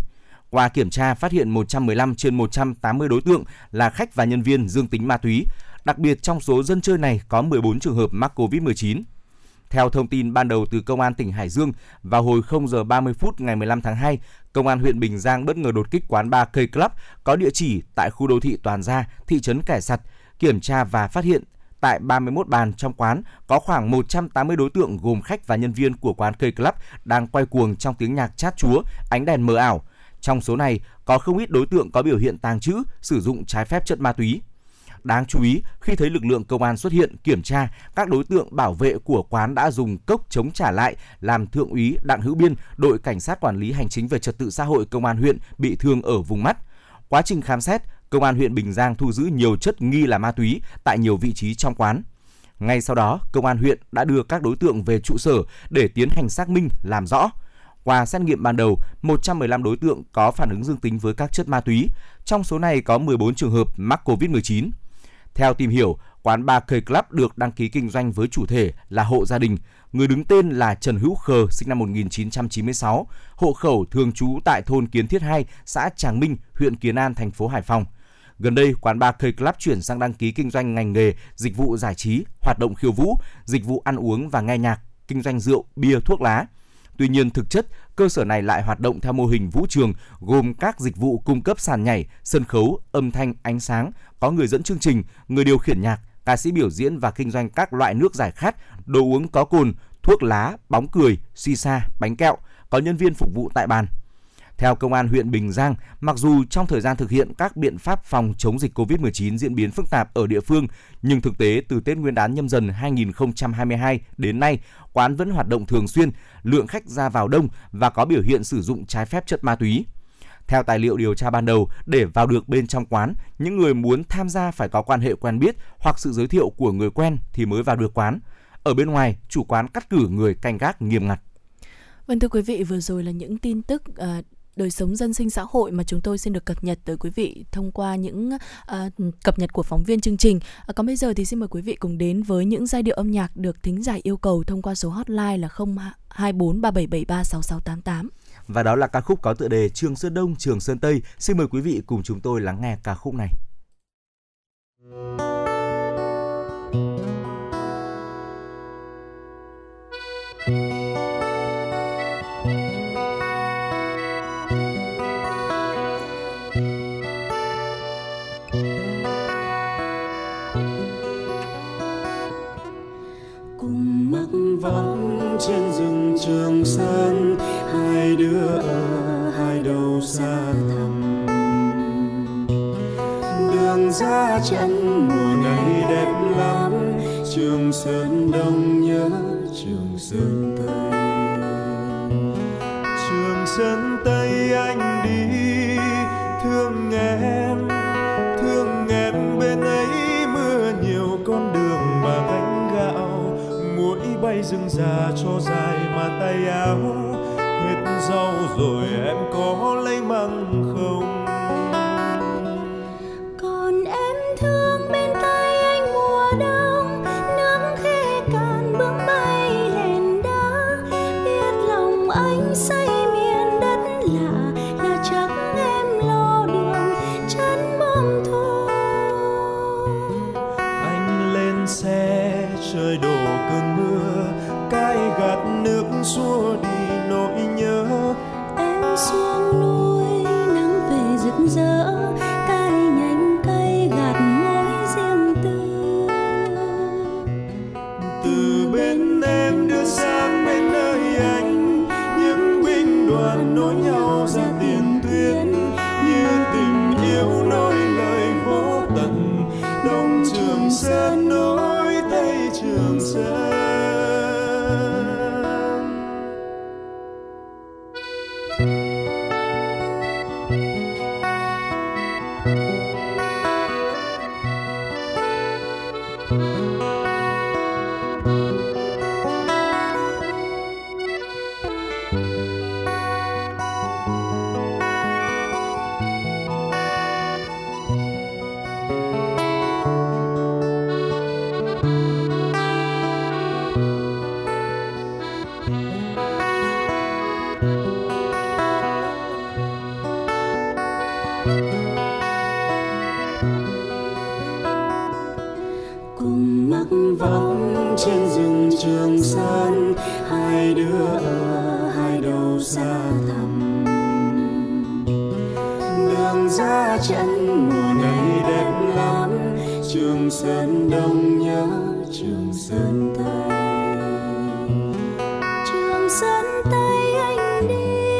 Qua kiểm tra, phát hiện một trăm mười lăm trên một trăm tám mươi đối tượng là khách và nhân viên dương tính ma túy. Đặc biệt, trong số dân chơi này có mười bốn trường hợp mắc covid mười chín. Theo thông tin ban đầu từ Công an tỉnh Hải Dương, vào hồi không giờ ba mươi phút ngày mười lăm tháng hai, Công an huyện Bình Giang bất ngờ đột kích quán bar Cây Club có địa chỉ tại khu đô thị Toàn Gia, thị trấn Kẻ Sặt, kiểm tra và phát hiện tại ba mươi mốt bàn trong quán có khoảng một trăm tám mươi đối tượng gồm khách và nhân viên của quán Cây Club đang quay cuồng trong tiếng nhạc chát chúa, ánh đèn mờ ảo. Trong số này có không ít đối tượng có biểu hiện tàng trữ, sử dụng trái phép chất ma túy. Đáng chú ý, khi thấy lực lượng công an xuất hiện kiểm tra, các đối tượng bảo vệ của quán đã dùng cốc chống trả lại, làm Thượng úy Đặng Hữu Biên, đội cảnh sát quản lý hành chính về trật tự xã hội Công an huyện bị thương ở vùng mắt. Quá trình khám xét, Công an huyện Bình Giang thu giữ nhiều chất nghi là ma túy tại nhiều vị trí trong quán. Ngay sau đó, Công an huyện đã đưa các đối tượng về trụ sở để tiến hành xác minh, làm rõ. Qua xét nghiệm ban đầu, một trăm mười lăm đối tượng có phản ứng dương tính với các chất ma túy. Trong số này có mười bốn trường hợp mắc covid mười chín. Theo tìm hiểu, quán bar Cây Club được đăng ký kinh doanh với chủ thể là hộ gia đình. Người đứng tên là Trần Hữu Khờ, sinh năm một nghìn chín trăm chín mươi sáu, hộ khẩu thường trú tại thôn Kiến Thiết hai, xã Tràng Minh, huyện Kiến An, thành phố Hải Phòng. Gần đây, quán bar Cây Club chuyển sang đăng ký kinh doanh ngành nghề, dịch vụ giải trí, hoạt động khiêu vũ, dịch vụ ăn uống và nghe nhạc, kinh doanh rượu, bia, thuốc lá. Tuy nhiên, thực chất, cơ sở này lại hoạt động theo mô hình vũ trường gồm các dịch vụ cung cấp sàn nhảy, sân khấu, âm thanh, ánh sáng, có người dẫn chương trình, người điều khiển nhạc, ca sĩ biểu diễn và kinh doanh các loại nước giải khát, đồ uống có cồn, thuốc lá, bóng cười, xì xa, bánh kẹo, có nhân viên phục vụ tại bàn. Theo Công an huyện Bình Giang, mặc dù trong thời gian thực hiện các biện pháp phòng chống dịch covid mười chín diễn biến phức tạp ở địa phương, nhưng thực tế từ Tết Nguyên đán Nhâm Dần hai nghìn không trăm hai mươi hai đến nay, quán vẫn hoạt động thường xuyên, lượng khách ra vào đông và có biểu hiện sử dụng trái phép chất ma túy. Theo tài liệu điều tra ban đầu, để vào được bên trong quán, những người muốn tham gia phải có quan hệ quen biết hoặc sự giới thiệu của người quen thì mới vào được quán. Ở bên ngoài, chủ quán cắt cử người canh gác nghiêm ngặt. Vâng, thưa quý vị, vừa rồi là những tin tức uh... đời sống dân sinh xã hội mà chúng tôi xin được cập nhật tới quý vị thông qua những uh, cập nhật của phóng viên chương trình. Uh, còn bây giờ thì xin mời quý vị cùng đến với những giai điệu âm nhạc được thính giả yêu cầu thông qua số hotline là không hai bốn ba bảy bảy ba sáu sáu tám tám. Và đó là ca khúc có tựa đề Trường Sơn Đông, Trường Sơn Tây. Xin mời quý vị cùng chúng tôi lắng nghe ca khúc này. Trên rừng Trường Sơn, hai đứa ở hai đầu xa thẳm. Đường ra chân mùa này đẹp lắm, Trường Sơn Đông nhớ Trường Sơn Tây. Trường Sơn Tây anh đi thương em, thương em bên ấy mưa nhiều con đường mà anh bay rừng già cho dài mà tay áo hết rau rồi em có lấy măng không? Còn em thương bên tay anh mùa đông, nắng khẽ cạn bướm bay lên đá, biết lòng anh say miền đất lạ là chắc em lo đường. vắt trên rừng Trường Sơn, hai đứa ở hai đầu xa thẳm. Đường ra chân mùa này đẹp lắm, Trường Sơn Đông nhớ Trường Sơn Tây. Trường Sơn Tây anh đi,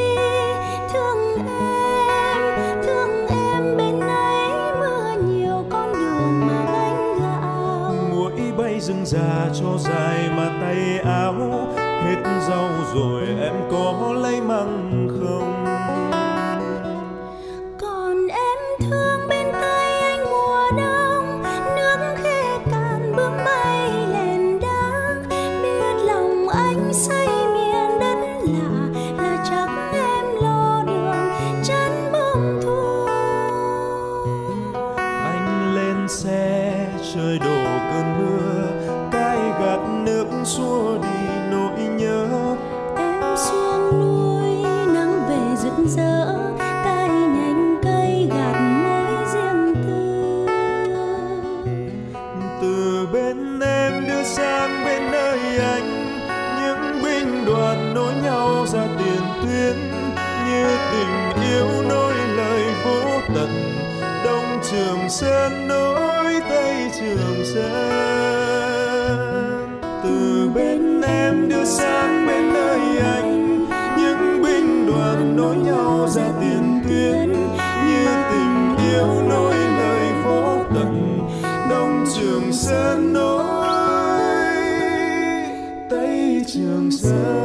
thương em, thương em bên ấy mưa nhiều con đường mà anh gạo. Muỗi bay rừng già cho dài mà tay áo, hết rau rồi em có lấy măng không? Còn em thương bên Tây anh mùa đông, nước khê cạn bướm bay lèn đắng, biết lòng anh say. Trời đổ cơn mưa, cái gạt nước xua đi nỗi nhớ. Em xuống núi nắng về rực rỡ, cái nhánh cây gạt mối riêng tư. Từ bên em đưa sang bên nơi anh, những binh đoàn nối nhau ra tiền tuyến, như tình yêu nối lời vô tận. Đông Trường Sơn nối Tây Trường Sơn. Từ bên em đưa sang bên nơi anh, những binh đoàn nối nhau ra tiền tuyến, như tình yêu nối lời vô tận. Đông Trường Sơn nối Tây Trường Sơn.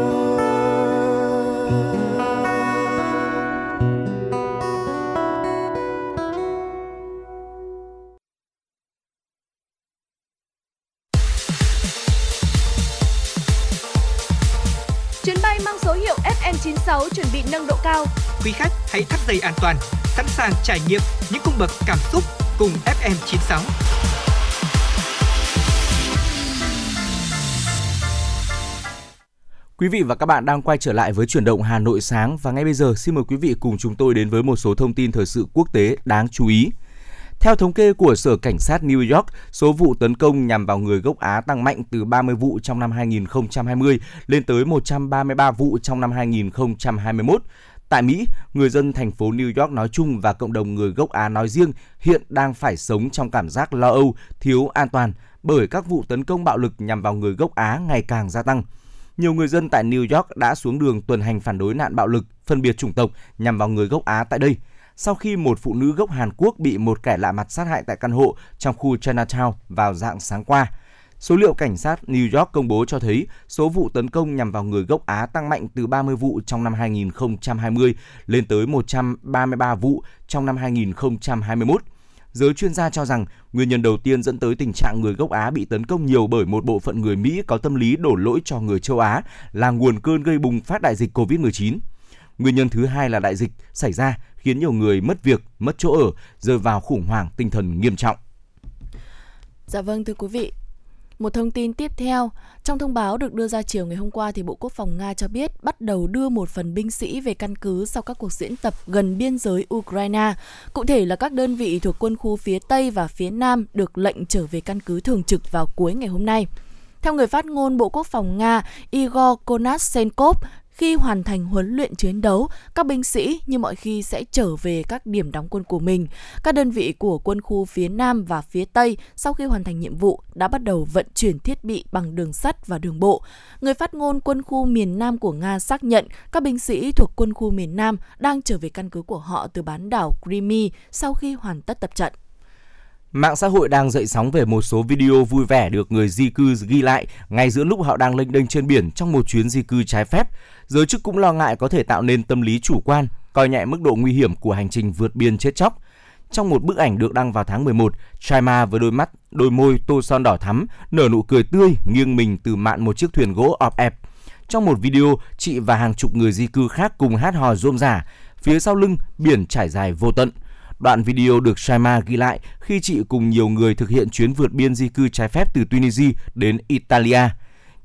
chín sáu chuẩn bị nâng độ cao. Quý khách hãy thắt dây an toàn, sẵn sàng trải nghiệm những cung bậc cảm xúc cùng ép em chín sáu. Quý vị và các bạn đang quay trở lại với Chuyển động Hà Nội sáng, và ngay bây giờ xin mời quý vị cùng chúng tôi đến với một số thông tin thời sự quốc tế đáng chú ý. Theo thống kê của Sở Cảnh sát New York, số vụ tấn công nhằm vào người gốc Á tăng mạnh từ ba mươi vụ trong năm hai không hai không lên tới một trăm ba mươi ba vụ trong năm hai không hai mốt. Tại Mỹ, người dân thành phố New York nói chung và cộng đồng người gốc Á nói riêng hiện đang phải sống trong cảm giác lo âu, thiếu an toàn bởi các vụ tấn công bạo lực nhằm vào người gốc Á ngày càng gia tăng. Nhiều người dân tại New York đã xuống đường tuần hành phản đối nạn bạo lực, phân biệt chủng tộc nhằm vào người gốc Á tại đây, sau khi một phụ nữ gốc Hàn Quốc bị một kẻ lạ mặt sát hại tại căn hộ trong khu Chinatown vào rạng sáng qua. Số liệu cảnh sát New York công bố cho thấy số vụ tấn công nhằm vào người gốc Á tăng mạnh từ ba mươi vụ trong năm hai không hai không lên tới một trăm ba mươi ba vụ trong năm hai không hai mốt. Giới chuyên gia cho rằng nguyên nhân đầu tiên dẫn tới tình trạng người gốc Á bị tấn công nhiều bởi một bộ phận người Mỹ có tâm lý đổ lỗi cho người châu Á là nguồn cơn gây bùng phát đại dịch covid mười chín. Nguyên nhân thứ hai là đại dịch xảy ra khiến nhiều người mất việc, mất chỗ ở, rơi vào khủng hoảng tinh thần nghiêm trọng. Dạ vâng, thưa quý vị. Một thông tin tiếp theo, trong thông báo được đưa ra chiều ngày hôm qua thì Bộ Quốc phòng Nga cho biết bắt đầu đưa một phần binh sĩ về căn cứ sau các cuộc diễn tập gần biên giới Ukraine. Cụ thể là các đơn vị thuộc quân khu phía Tây và phía Nam được lệnh trở về căn cứ thường trực vào cuối ngày hôm nay. Theo người phát ngôn Bộ Quốc phòng Nga Igor Konashenkov, khi hoàn thành huấn luyện chiến đấu, các binh sĩ như mọi khi sẽ trở về các điểm đóng quân của mình. Các đơn vị của quân khu phía Nam và phía Tây sau khi hoàn thành nhiệm vụ đã bắt đầu vận chuyển thiết bị bằng đường sắt và đường bộ. Người phát ngôn quân khu miền Nam của Nga xác nhận các binh sĩ thuộc quân khu miền Nam đang trở về căn cứ của họ từ bán đảo Crimea sau khi hoàn tất tập trận. Mạng xã hội đang dậy sóng về một số video vui vẻ được người di cư ghi lại ngay giữa lúc họ đang lênh đênh trên biển trong một chuyến di cư trái phép. Giới chức cũng lo ngại có thể tạo nên tâm lý chủ quan, coi nhẹ mức độ nguy hiểm của hành trình vượt biên chết chóc. Trong một bức ảnh được đăng vào tháng mười một, Shaima với đôi mắt, đôi môi tô son đỏ thắm, nở nụ cười tươi, nghiêng mình từ mạn một chiếc thuyền gỗ ọp ẹp. Trong một video, chị và hàng chục người di cư khác cùng hát hò rôm rả, phía sau lưng biển trải dài vô tận. Đoạn video được Shaima ghi lại khi chị cùng nhiều người thực hiện chuyến vượt biên di cư trái phép từ Tunisia đến Italia.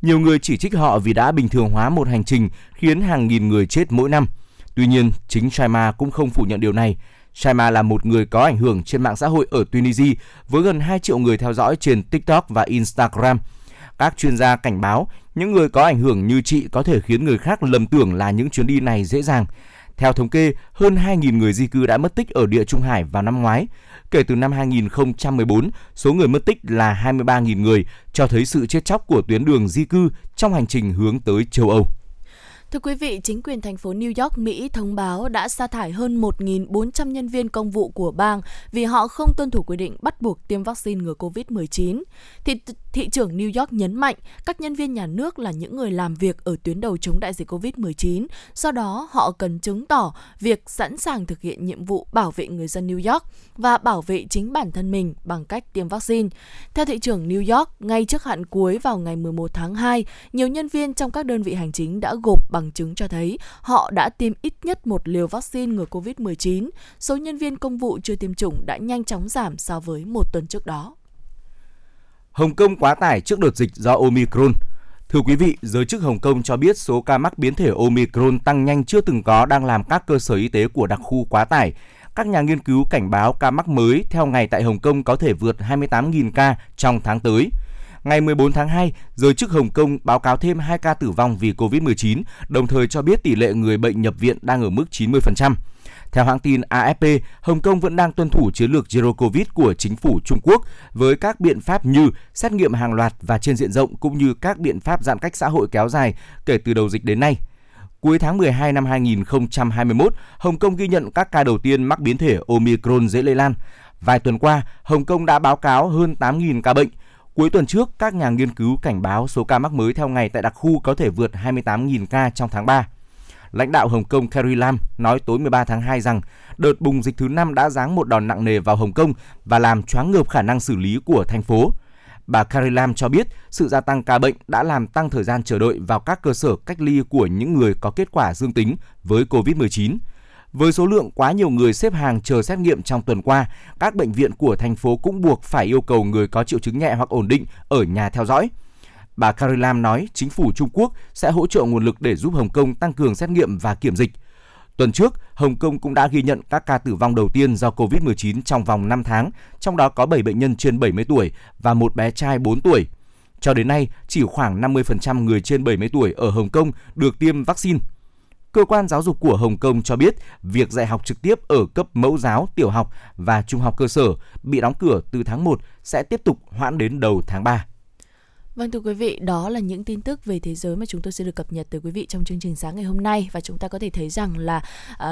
Nhiều người chỉ trích họ vì đã bình thường hóa một hành trình khiến hàng nghìn người chết mỗi năm. Tuy nhiên, chính Shaima cũng không phủ nhận điều này. Shaima là một người có ảnh hưởng trên mạng xã hội ở Tunisia với gần hai triệu người theo dõi trên TikTok và Instagram. Các chuyên gia cảnh báo, những người có ảnh hưởng như chị có thể khiến người khác lầm tưởng là những chuyến đi này dễ dàng. Theo thống kê, hơn hai nghìn người di cư đã mất tích ở Địa Trung Hải vào năm ngoái. Kể từ năm hai không một bốn, số người mất tích là hai mươi ba nghìn người, cho thấy sự chết chóc của tuyến đường di cư trong hành trình hướng tới châu Âu. Thưa quý vị, chính quyền thành phố New York, Mỹ thông báo đã sa thải hơn một nghìn bốn trăm nhân viên công vụ của bang vì họ không tuân thủ quy định bắt buộc tiêm vaccine ngừa covid mười chín. Thị, thị trưởng New York nhấn mạnh các nhân viên nhà nước là những người làm việc ở tuyến đầu chống đại dịch covid mười chín, do đó họ cần chứng tỏ việc sẵn sàng thực hiện nhiệm vụ bảo vệ người dân New York và bảo vệ chính bản thân mình bằng cách tiêm vaccine. Theo thị trưởng New York, ngay trước hạn cuối vào ngày mười một tháng hai, nhiều nhân viên trong các đơn vị hành chính đã gộp bằng chứng cho thấy họ đã tiêm ít nhất một liều vaccine ngừa covid mười chín. Số nhân viên công vụ chưa tiêm chủng đã nhanh chóng giảm so với một tuần trước đó. Hồng Kông quá tải trước đợt dịch do Omicron. Thưa quý vị, giới chức Hồng Kông cho biết số ca mắc biến thể Omicron tăng nhanh chưa từng có đang làm các cơ sở y tế của đặc khu quá tải. Các nhà nghiên cứu cảnh báo ca mắc mới theo ngày tại Hồng Kông có thể vượt hai mươi tám nghìn ca trong tháng tới. Ngày mười bốn tháng hai, giới chức Hồng Kông báo cáo thêm hai ca tử vong vì covid mười chín, đồng thời cho biết tỷ lệ người bệnh nhập viện đang ở mức chín mươi phần trăm. Theo hãng tin a ép pê, Hồng Kông vẫn đang tuân thủ chiến lược Zero Covid của chính phủ Trung Quốc với các biện pháp như xét nghiệm hàng loạt và trên diện rộng cũng như các biện pháp giãn cách xã hội kéo dài kể từ đầu dịch đến nay. Cuối tháng mười hai năm hai không hai mốt, Hồng Kông ghi nhận các ca đầu tiên mắc biến thể Omicron dễ lây lan. Vài tuần qua, Hồng Kông đã báo cáo hơn tám nghìn ca bệnh. Cuối tuần trước, các nhà nghiên cứu cảnh báo số ca mắc mới theo ngày tại đặc khu có thể vượt hai mươi tám nghìn ca trong tháng ba. Lãnh đạo Hồng Kông Carrie Lam nói tối mười ba tháng hai rằng đợt bùng dịch thứ năm đã giáng một đòn nặng nề vào Hồng Kông và làm choáng ngợp khả năng xử lý của thành phố. Bà Carrie Lam cho biết sự gia tăng ca bệnh đã làm tăng thời gian chờ đợi vào các cơ sở cách ly của những người có kết quả dương tính với covid mười chín. Với số lượng quá nhiều người xếp hàng chờ xét nghiệm trong tuần qua, các bệnh viện của thành phố cũng buộc phải yêu cầu người có triệu chứng nhẹ hoặc ổn định ở nhà theo dõi. Bà Carrie Lam nói chính phủ Trung Quốc sẽ hỗ trợ nguồn lực để giúp Hồng Kông tăng cường xét nghiệm và kiểm dịch. Tuần trước, Hồng Kông cũng đã ghi nhận các ca tử vong đầu tiên do covid mười chín trong vòng năm tháng, trong đó có bảy bệnh nhân trên bảy mươi tuổi và một bé trai bốn tuổi. Cho đến nay, chỉ khoảng năm mươi phần trăm người trên bảy mươi tuổi ở Hồng Kông được tiêm vaccine. Cơ quan giáo dục của Hồng Kông cho biết việc dạy học trực tiếp ở cấp mẫu giáo, tiểu học và trung học cơ sở bị đóng cửa từ tháng một sẽ tiếp tục hoãn đến đầu tháng ba. Vâng thưa quý vị, đó là những tin tức về thế giới mà chúng tôi sẽ được cập nhật tới quý vị trong chương trình sáng ngày hôm nay. Và chúng ta có thể thấy rằng là uh,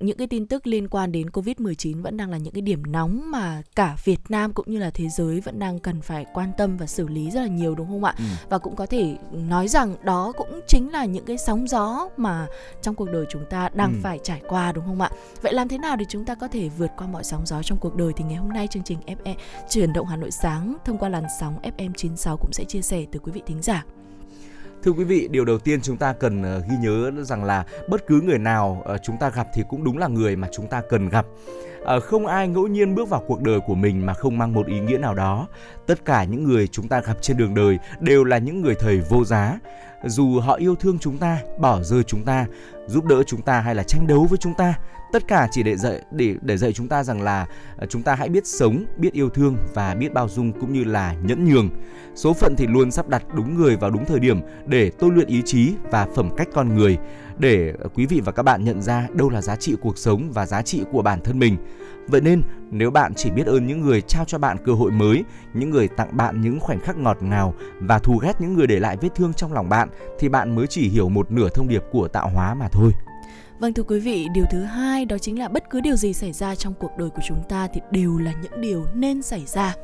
những cái tin tức liên quan đến covid mười chín vẫn đang là những cái điểm nóng mà cả Việt Nam cũng như là thế giới vẫn đang cần phải quan tâm và xử lý rất là nhiều, đúng không ạ? Ừ. Và cũng có thể nói rằng đó cũng chính là những cái sóng gió mà trong cuộc đời chúng ta đang ừ. phải trải qua, đúng không ạ? Vậy làm thế nào để chúng ta có thể vượt qua mọi sóng gió trong cuộc đời thì ngày hôm nay chương trình ép em Chuyển động Hà Nội Sáng thông qua làn sóng ép em chín sáu cũng sẽ chia sẻ từ quý vị thính giả. Thưa quý vị, điều đầu tiên chúng ta cần ghi nhớ rằng là bất cứ người nào chúng ta gặp thì cũng đúng là người mà chúng ta cần gặp. Không ai ngẫu nhiên bước vào cuộc đời của mình mà không mang một ý nghĩa nào đó. Tất cả những người chúng ta gặp trên đường đời đều là những người thầy vô giá. Dù họ yêu thương chúng ta, bỏ rơi chúng ta, giúp đỡ chúng ta hay là tranh đấu với chúng ta, tất cả chỉ để dạy để để dạy chúng ta rằng là chúng ta hãy biết sống, biết yêu thương và biết bao dung cũng như là nhẫn nhường. Số phận thì luôn sắp đặt đúng người vào đúng thời điểm để tôi luyện ý chí và phẩm cách con người, để quý vị và các bạn nhận ra đâu là giá trị cuộc sống và giá trị của bản thân mình. Vậy nên, nếu bạn chỉ biết ơn những người trao cho bạn cơ hội mới, những người tặng bạn những khoảnh khắc ngọt ngào và thù ghét những người để lại vết thương trong lòng bạn, thì bạn mới chỉ hiểu một nửa thông điệp của tạo hóa mà thôi. Vâng thưa quý vị, điều thứ hai đó chính là bất cứ điều gì xảy ra trong cuộc đời của chúng ta thì đều là những điều nên xảy ra.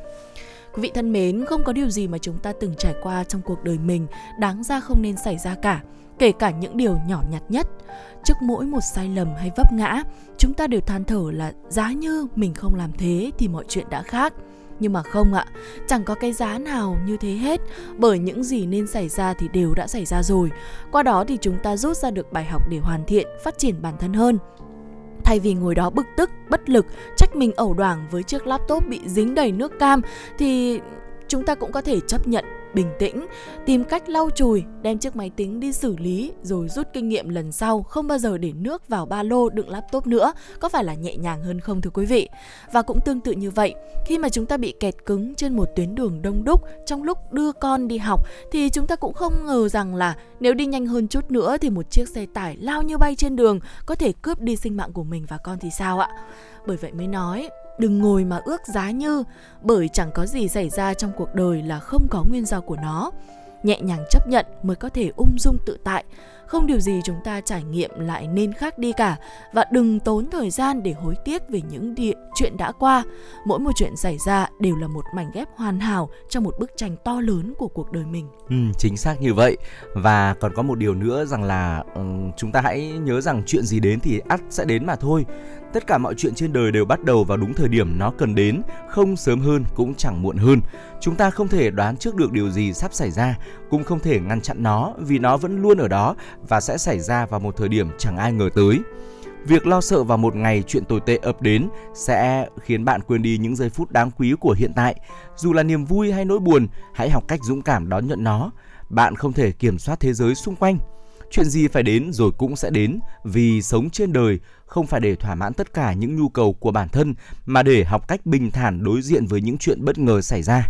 Quý vị thân mến, không có điều gì mà chúng ta từng trải qua trong cuộc đời mình đáng ra không nên xảy ra cả, kể cả những điều nhỏ nhặt nhất. Trước mỗi một sai lầm hay vấp ngã, chúng ta đều than thở là giá như mình không làm thế thì mọi chuyện đã khác. Nhưng mà không ạ, chẳng có cái giá nào như thế hết, bởi những gì nên xảy ra thì đều đã xảy ra rồi. Qua đó thì chúng ta rút ra được bài học để hoàn thiện, phát triển bản thân hơn. Thay vì ngồi đó bực tức, bất lực, trách mình ẩu đoảng với chiếc laptop bị dính đầy nước cam, thì chúng ta cũng có thể chấp nhận bình tĩnh, tìm cách lau chùi, đem chiếc máy tính đi xử lý rồi rút kinh nghiệm lần sau không bao giờ để nước vào ba lô đựng laptop nữa, có phải là nhẹ nhàng hơn không thưa quý vị? Và cũng tương tự như vậy, khi mà chúng ta bị kẹt cứng trên một tuyến đường đông đúc trong lúc đưa con đi học thì chúng ta cũng không ngờ rằng là nếu đi nhanh hơn chút nữa thì một chiếc xe tải lao như bay trên đường có thể cướp đi sinh mạng của mình và con thì sao ạ? Bởi vậy mới nói, đừng ngồi mà ước giá như, bởi chẳng có gì xảy ra trong cuộc đời là không có nguyên do của nó. Nhẹ nhàng chấp nhận mới có thể ung dung tự tại. Không điều gì chúng ta trải nghiệm lại nên khác đi cả. Và đừng tốn thời gian để hối tiếc về những địa, chuyện đã qua. Mỗi một chuyện xảy ra đều là một mảnh ghép hoàn hảo trong một bức tranh to lớn của cuộc đời mình. Ừ, chính xác như vậy. Và còn có một điều nữa rằng là um, chúng ta hãy nhớ rằng chuyện gì đến thì ắt sẽ đến mà thôi. Tất cả mọi chuyện trên đời đều bắt đầu vào đúng thời điểm nó cần đến, không sớm hơn cũng chẳng muộn hơn. Chúng ta không thể đoán trước được điều gì sắp xảy ra, cũng không thể ngăn chặn nó vì nó vẫn luôn ở đó và sẽ xảy ra vào một thời điểm chẳng ai ngờ tới. Việc lo sợ vào một ngày chuyện tồi tệ ập đến sẽ khiến bạn quên đi những giây phút đáng quý của hiện tại. Dù là niềm vui hay nỗi buồn, hãy học cách dũng cảm đón nhận nó. Bạn không thể kiểm soát thế giới xung quanh. Chuyện gì phải đến rồi cũng sẽ đến, vì sống trên đời không phải để thỏa mãn tất cả những nhu cầu của bản thân mà để học cách bình thản đối diện với những chuyện bất ngờ xảy ra.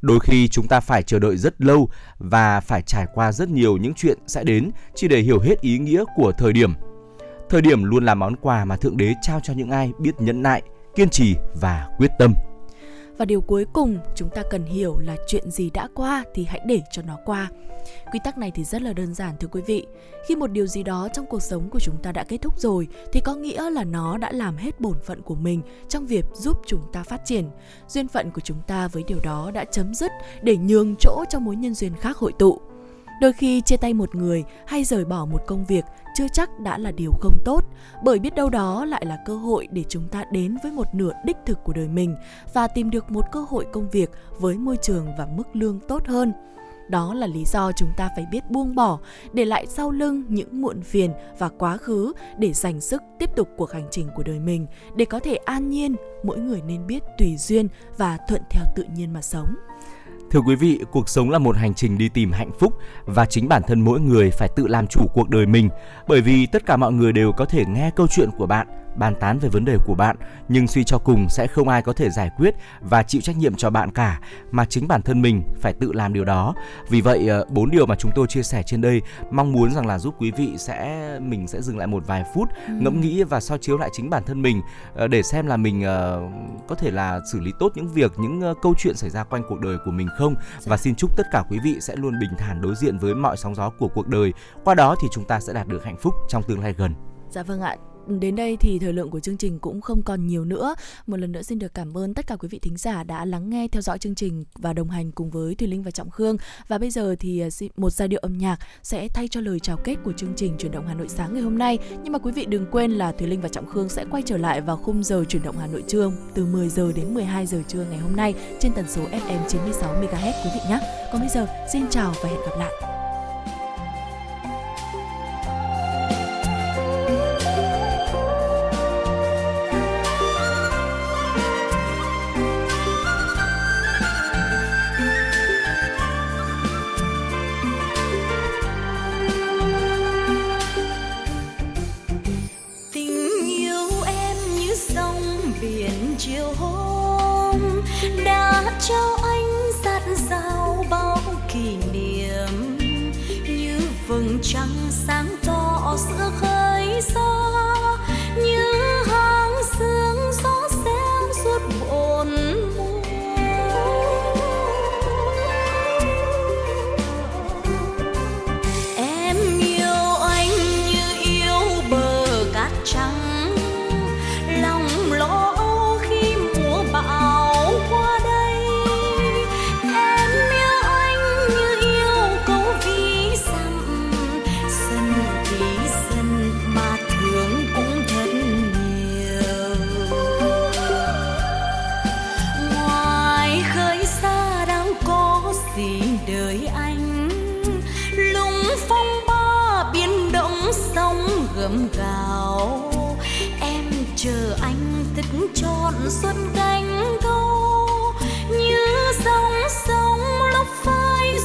Đôi khi chúng ta phải chờ đợi rất lâu và phải trải qua rất nhiều những chuyện sẽ đến chỉ để hiểu hết ý nghĩa của thời điểm. Thời điểm luôn là món quà mà Thượng Đế trao cho những ai biết nhẫn nại, kiên trì và quyết tâm. Và điều cuối cùng chúng ta cần hiểu là chuyện gì đã qua thì hãy để cho nó qua. Quy tắc này thì rất là đơn giản thưa quý vị. Khi một điều gì đó trong cuộc sống của chúng ta đã kết thúc rồi thì có nghĩa là nó đã làm hết bổn phận của mình trong việc giúp chúng ta phát triển. Duyên phận của chúng ta với điều đó đã chấm dứt để nhường chỗ cho mối nhân duyên khác hội tụ. Đôi khi chia tay một người hay rời bỏ một công việc chưa chắc đã là điều không tốt, bởi biết đâu đó lại là cơ hội để chúng ta đến với một nửa đích thực của đời mình và tìm được một cơ hội công việc với môi trường và mức lương tốt hơn. Đó là lý do chúng ta phải biết buông bỏ, để lại sau lưng những muộn phiền và quá khứ để dành sức tiếp tục cuộc hành trình của đời mình. Để có thể an nhiên, mỗi người nên biết tùy duyên và thuận theo tự nhiên mà sống. Thưa quý vị, cuộc sống là một hành trình đi tìm hạnh phúc và chính bản thân mỗi người phải tự làm chủ cuộc đời mình. Bởi vì tất cả mọi người đều có thể nghe câu chuyện của bạn, bàn tán về vấn đề của bạn, nhưng suy cho cùng sẽ không ai có thể giải quyết và chịu trách nhiệm cho bạn cả, mà chính bản thân mình phải tự làm điều đó. Vì vậy, bốn điều mà chúng tôi chia sẻ trên đây mong muốn rằng là giúp quý vị sẽ mình sẽ dừng lại một vài phút, ừ. ngẫm nghĩ và soi chiếu lại chính bản thân mình để xem là mình có thể là xử lý tốt những việc, những câu chuyện xảy ra quanh cuộc đời của mình không. Và xin chúc tất cả quý vị sẽ luôn bình thản đối diện với mọi sóng gió của cuộc đời. Qua đó thì chúng ta sẽ đạt được hạnh phúc trong tương lai gần. Dạ vâng ạ. Đến đây thì thời lượng của chương trình cũng không còn nhiều nữa. Một lần nữa xin được cảm ơn tất cả quý vị thính giả đã lắng nghe, theo dõi chương trình và đồng hành cùng với Thùy Linh và Trọng Khương. Và bây giờ thì một giai điệu âm nhạc sẽ thay cho lời chào kết của chương trình Chuyển động Hà Nội sáng ngày hôm nay. Nhưng mà quý vị đừng quên là Thùy Linh và Trọng Khương sẽ quay trở lại vào khung giờ Chuyển động Hà Nội trưa từ mười giờ đến mười hai giờ trưa ngày hôm nay trên tần số ép em chín mươi sáu mê ga héc quý vị nhé. Còn bây giờ xin chào và hẹn gặp lại. Cho anh dạt dào bao kỷ niệm như vầng trăng sáng tỏ giữa khơi gió, như hàng sương gió xéo suốt bốn mùa. Em yêu anh như yêu bờ cát trắng, lòng lo âu khi mùa bão qua. Gào em chờ anh thức trọn suốt cánh câu như sóng sóng lốc phai.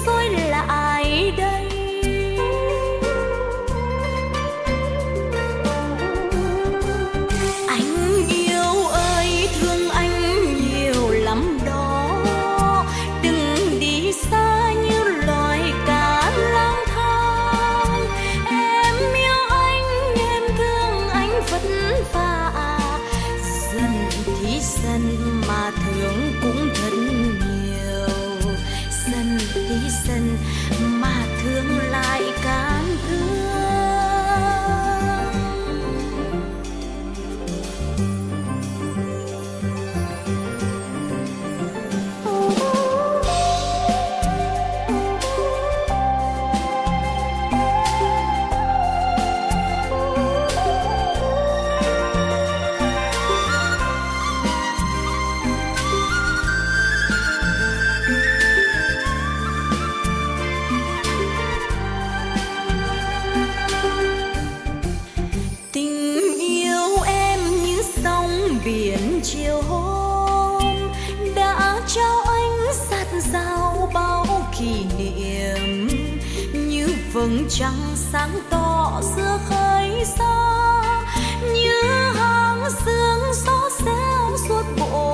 ánh trăng sáng tỏ giữa khơi xa, như hàng sương gió xéo suốt bộ